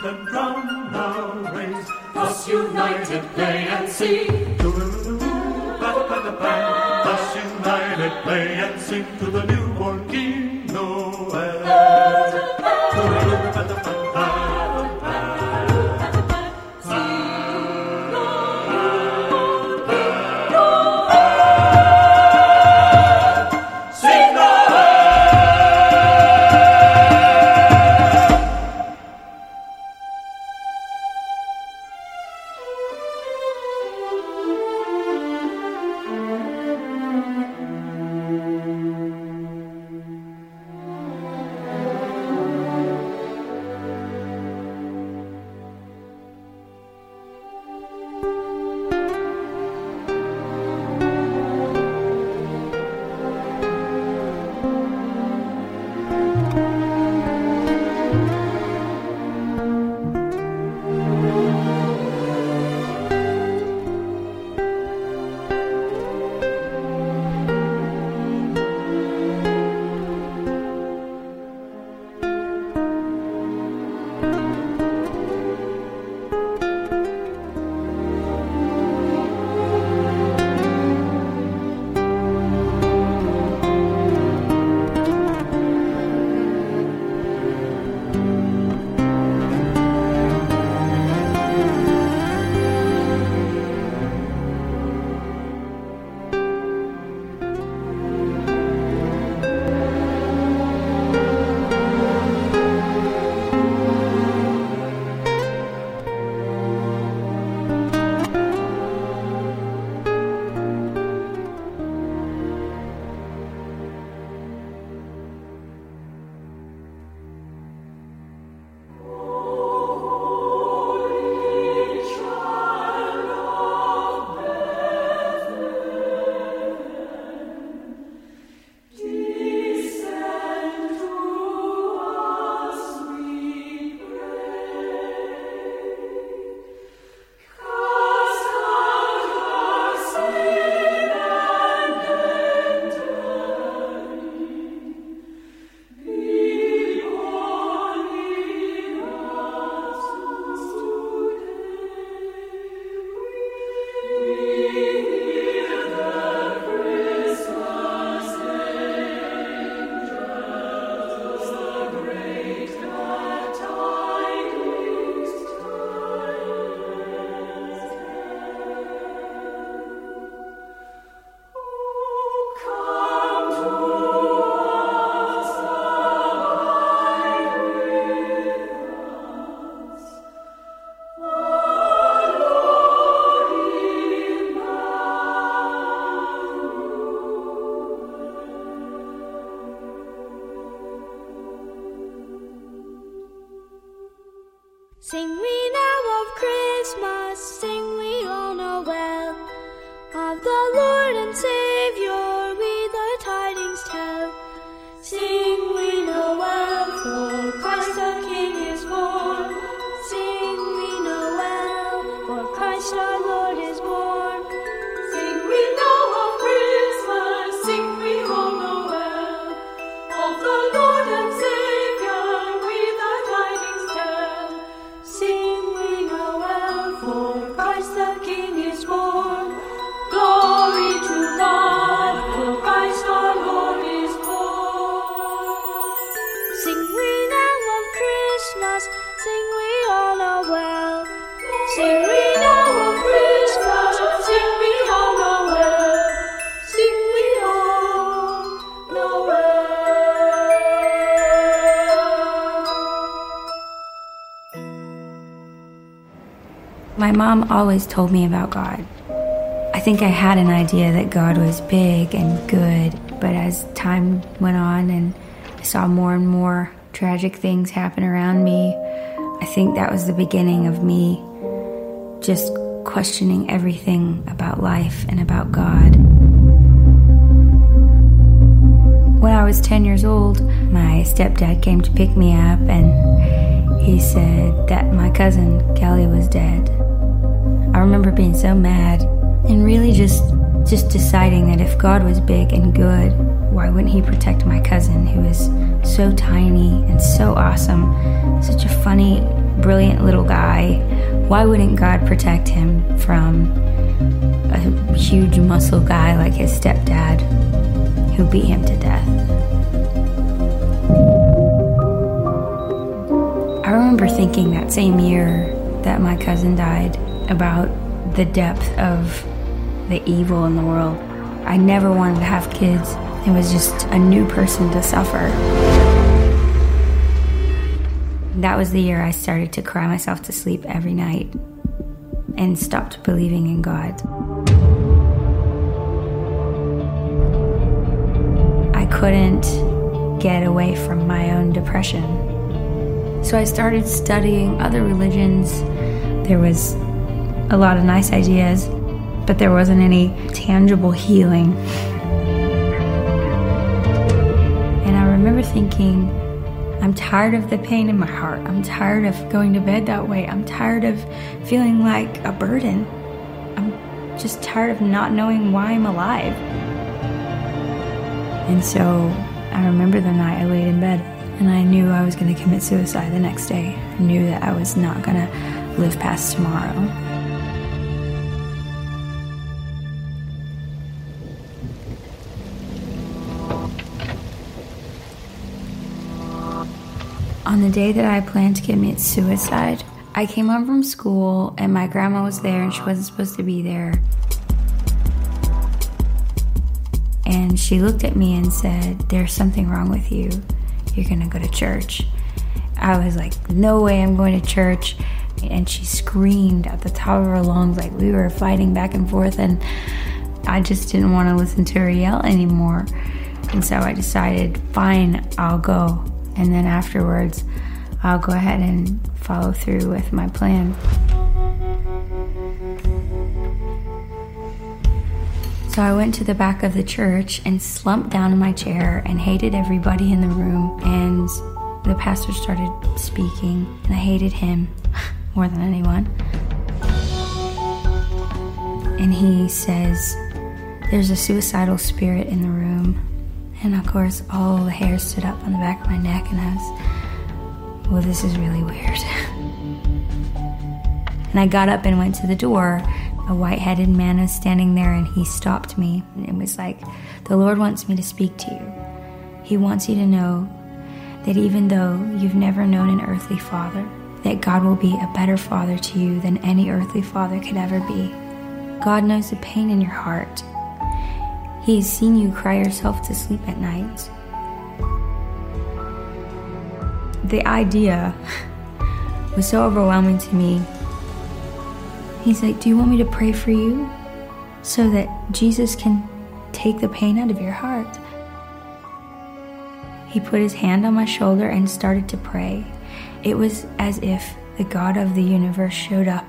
the drum now rings. Thus united, play and sing. Thus united, play and sing to the newborn King Noel. Sing we now of Christmas, sing we all Noel, of the Lord and Savior we the tidings tell. Sing we Noel, for Christ our King is born. Sing we Noel, for Christ our Lord is born. Sing we now of Christmas, sing we all Noel, of the Lord and Savior. My mom always told me about God. I think I had an idea that God was big and good, but as time went on and I saw more and more tragic things happen around me, I think that was the beginning of me just questioning everything about life and about God. When I was ten years old, my stepdad came to pick me up and he said that my cousin, Kelly, was dead. I remember being so mad and really just just deciding that if God was big and good, why wouldn't he protect my cousin who is so tiny and so awesome, such a funny, brilliant little guy. Why wouldn't God protect him from a huge muscle guy like his stepdad who beat him to death? I remember thinking that same year that my cousin died about the depth of the evil in the world. I never wanted to have kids. It was just a new person to suffer. That was the year I started to cry myself to sleep every night and stopped believing in God. I couldn't get away from my own depression. So I started studying other religions. There was a lot of nice ideas, but there wasn't any tangible healing. And I remember thinking, I'm tired of the pain in my heart. I'm tired of going to bed that way. I'm tired of feeling like a burden. I'm just tired of not knowing why I'm alive. And so I remember the night I laid in bed and I knew I was going to commit suicide the next day. I knew that I was not going to live past tomorrow. On the day that I planned to commit suicide, I came home from school and my grandma was there and she wasn't supposed to be there. And she looked at me and said, "There's something wrong with you. You're gonna go to church." I was like, "No way I'm going to church." And she screamed at the top of her lungs, like we were fighting back and forth, and I just didn't want to listen to her yell anymore. And so I decided, fine, I'll go. And then afterwards, I'll go ahead and follow through with my plan. So I went to the back of the church and slumped down in my chair and hated everybody in the room. And the pastor started speaking, and I hated him more than anyone. And he says, "There's a suicidal spirit in the room." And of course, all the hair stood up on the back of my neck, and I was, well, this is really weird. And I got up and went to the door. A white-headed man was standing there, and he stopped me and was like, "The Lord wants me to speak to you. He wants you to know that even though you've never known an earthly father, that God will be a better father to you than any earthly father could ever be. God knows the pain in your heart. He has seen you cry yourself to sleep at night." The idea was so overwhelming to me. He's like, "Do you want me to pray for you so that Jesus can take the pain out of your heart?" He put his hand on my shoulder and started to pray. It was as if the God of the universe showed up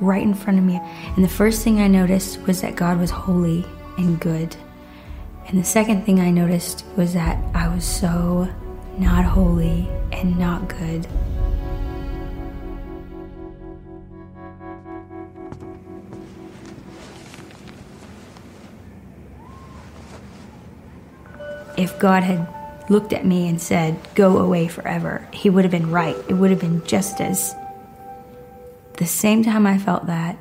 right in front of me. And the first thing I noticed was that God was holy and good. And the second thing I noticed was that I was so not holy and not good. If God had looked at me and said, "Go away forever," he would have been right. It would have been justice. The same time I felt that,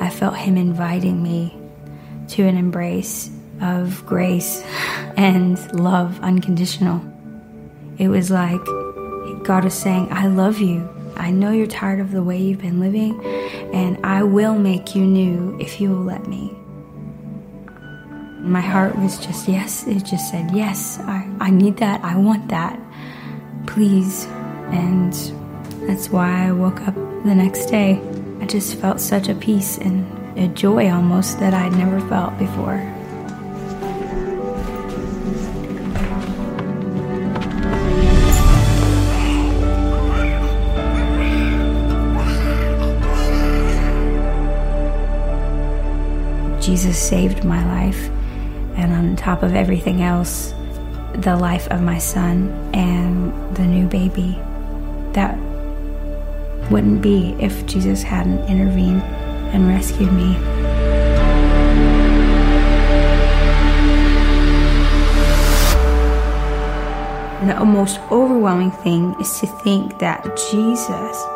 I felt him inviting me to an embrace of grace and love unconditional. It was like God was saying, "I love you. I know you're tired of the way you've been living, and I will make you new if you will let me." My heart was just yes. It just said, "Yes, I, I need that. I want that. Please." And that's why I woke up the next day. I just felt such a peace and a joy almost that I'd never felt before. Jesus saved my life, and on top of everything else, the life of my son and the new baby. That wouldn't be if Jesus hadn't intervened and rescued me. And the most overwhelming thing is to think that Jesus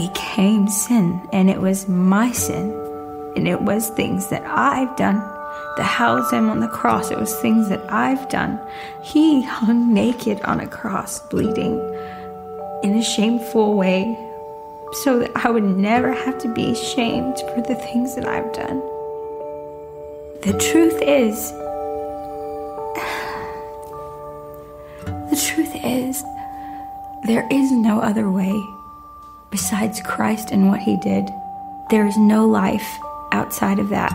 became sin, and it was my sin, and it was things that I've done that housed him on the cross. It was things that I've done. He hung naked on a cross, bleeding in a shameful way, so that I would never have to be ashamed for the things that I've done. The truth is, the truth is, there is no other way besides Christ and what he did. There is no life outside of that.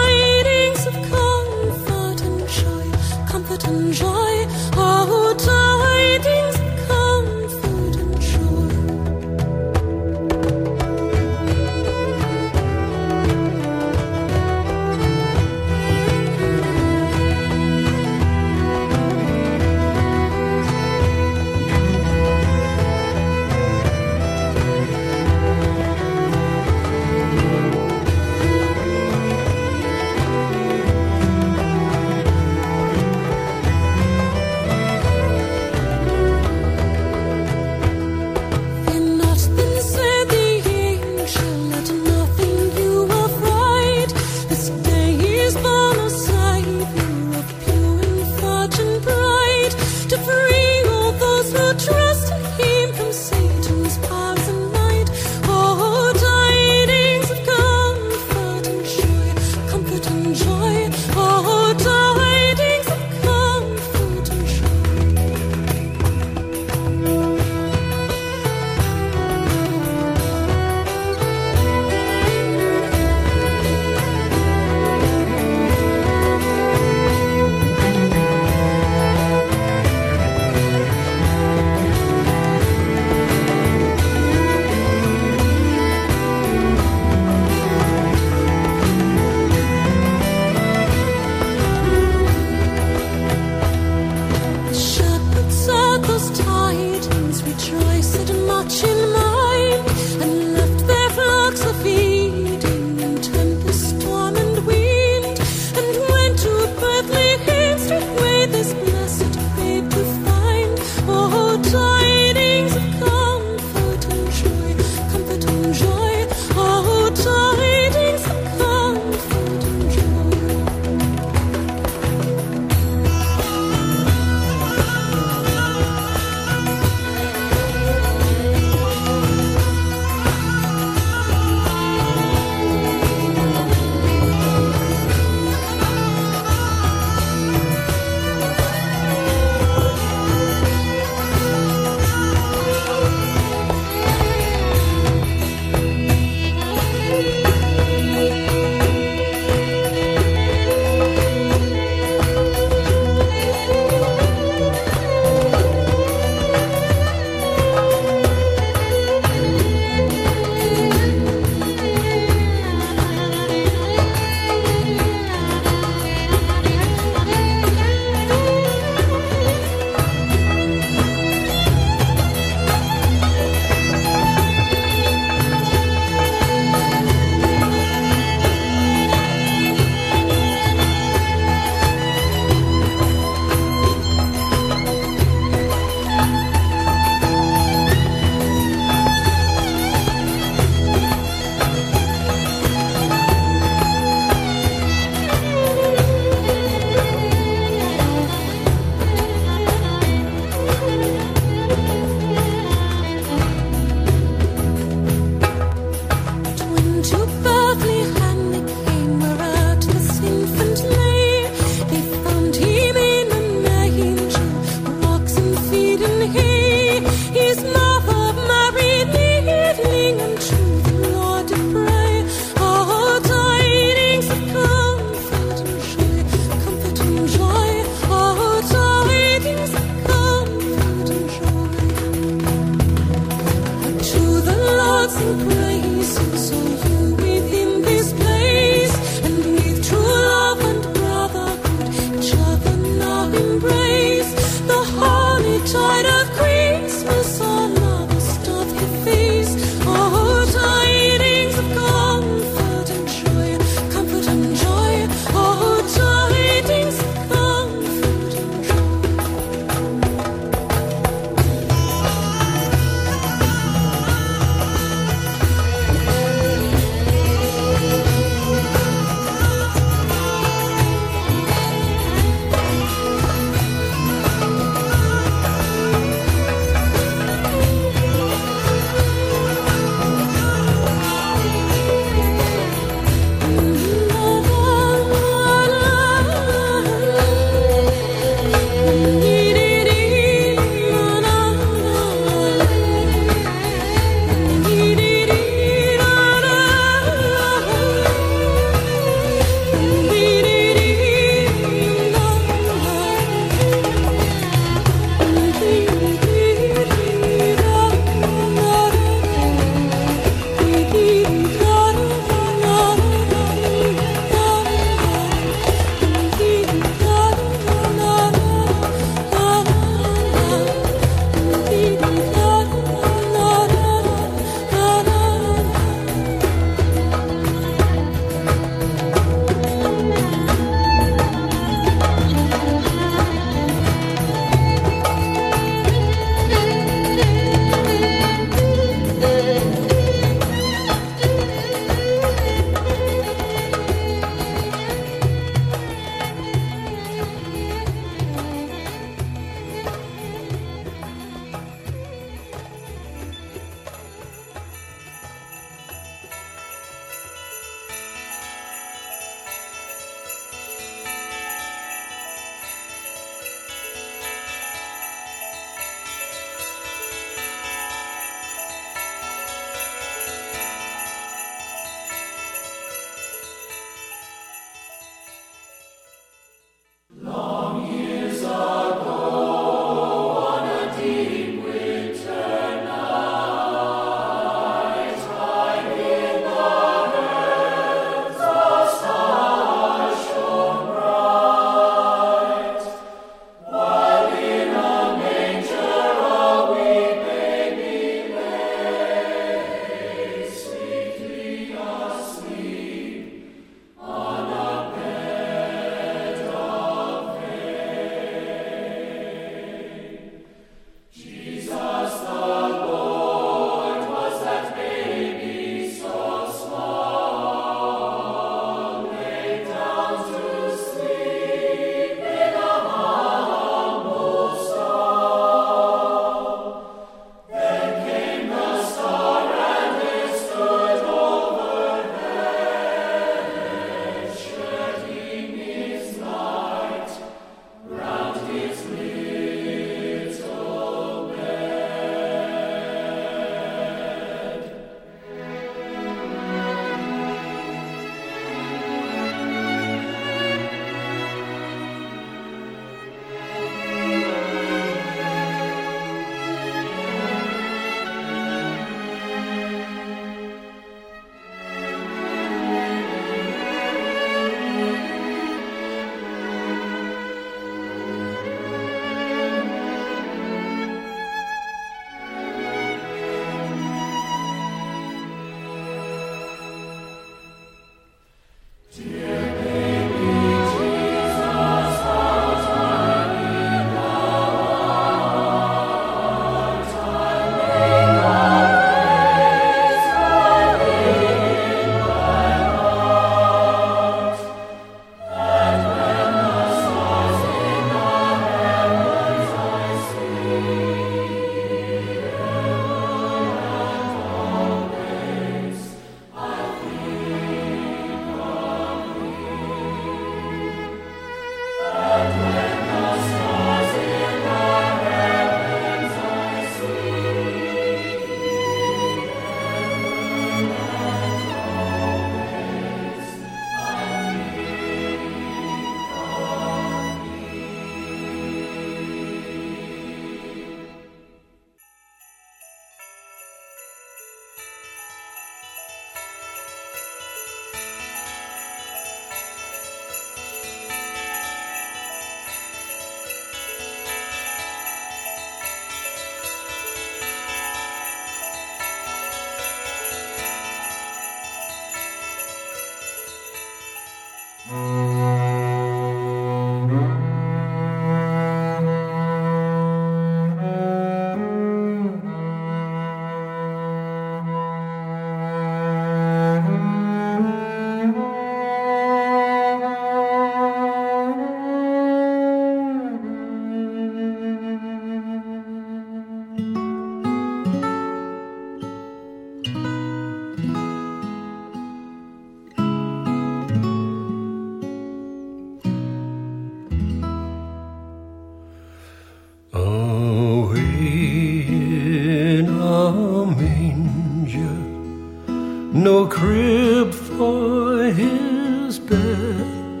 no crib for his bed.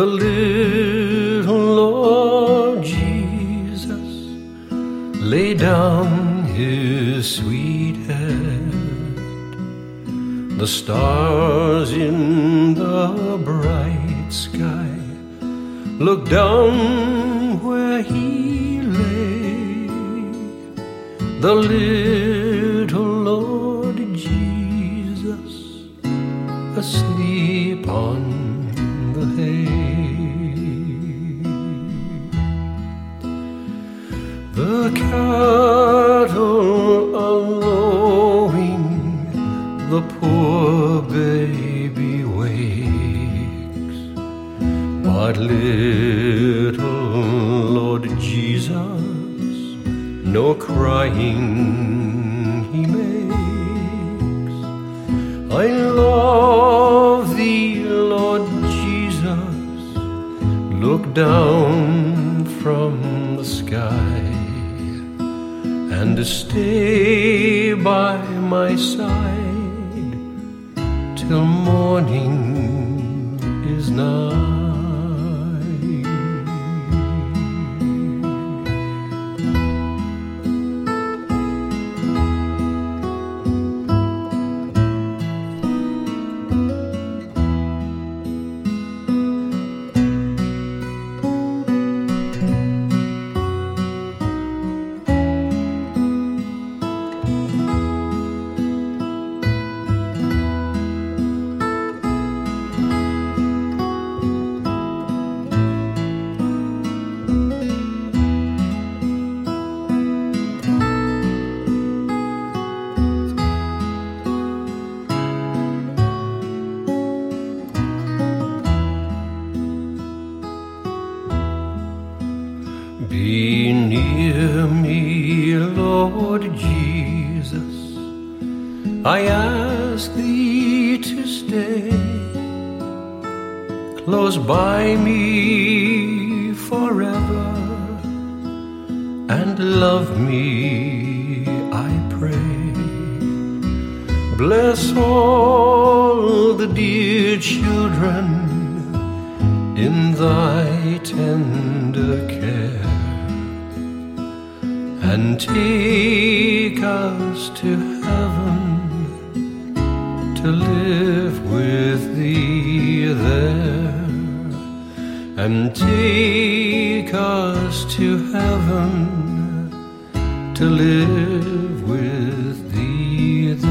The little Lord Jesus lay down his sweet head. The stars in the bright sky look down where he lay. The little Lord Jesus asleep on the hay. The cattle are lowing, the poor baby wakes, but little Lord Jesus, no crying he makes. I love thee, Lord Jesus, look down from the sky and stay by my side till morning is nigh. I ask thee to stay close by me forever, and love me, I pray. Bless all the dear children in thy tender care, and take us to heaven to live with thee there, and take us to heaven to live with thee there.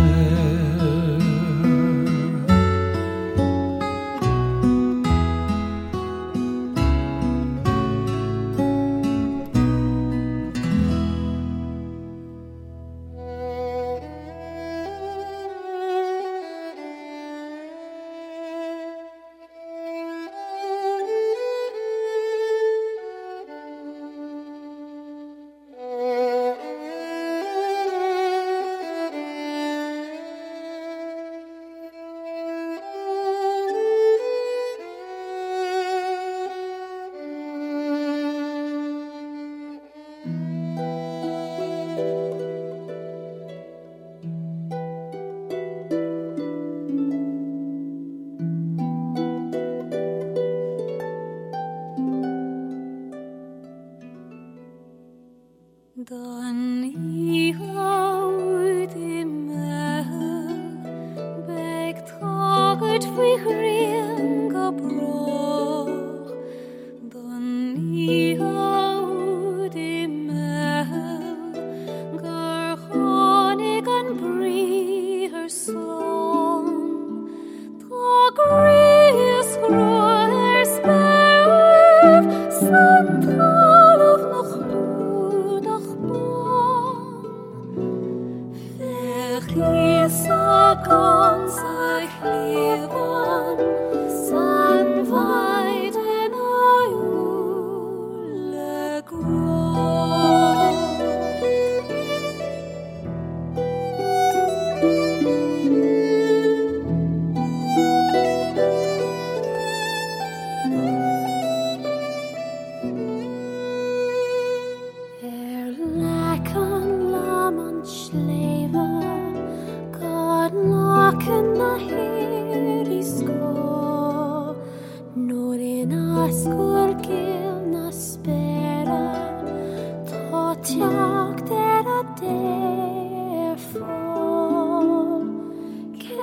Lack on Laman Schlever, God Signore, ascol che una spera tot jak dera tefo che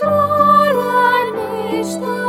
gloria nishtan.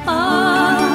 Alleluia,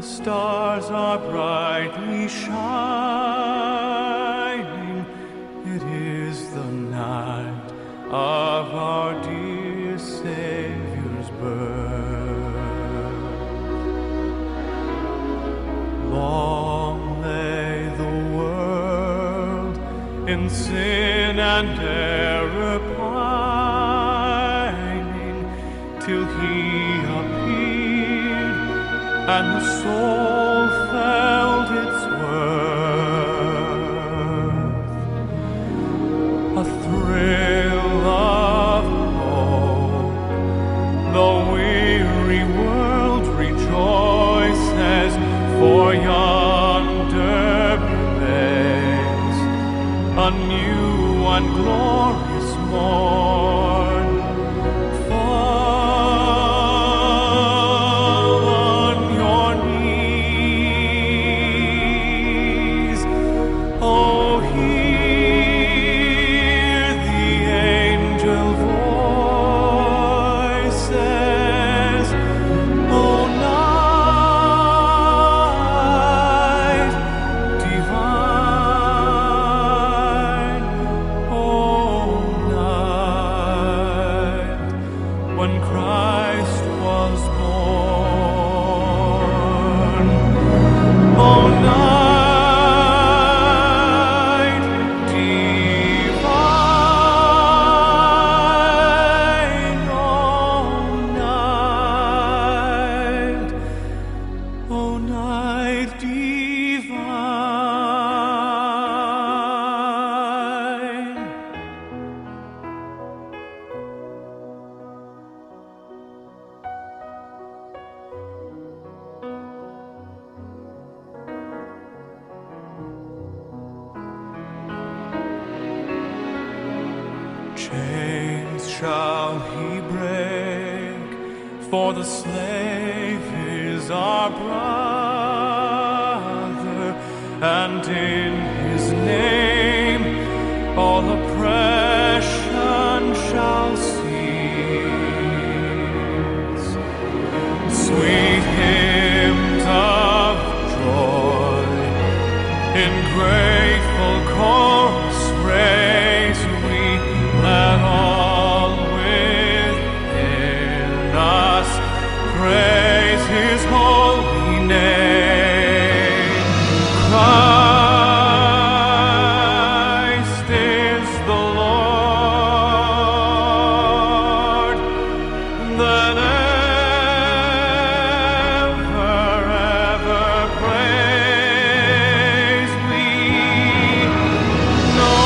The stars are brightly shining. It is the night of our dear Savior's birth. Long lay the world in sin and error pining, till He appeared and the soul felt its worth. A thrill of hope, the weary world rejoices, for yonder blazes a new and glorious morn. Chains shall He break, for the slave is our brother, and in His name all oppression shall cease. Sweet hymns of joy in grateful chorus raise, let all within us praise His holy name. Christ is the Lord. Let ever, ever praise we know.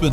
Been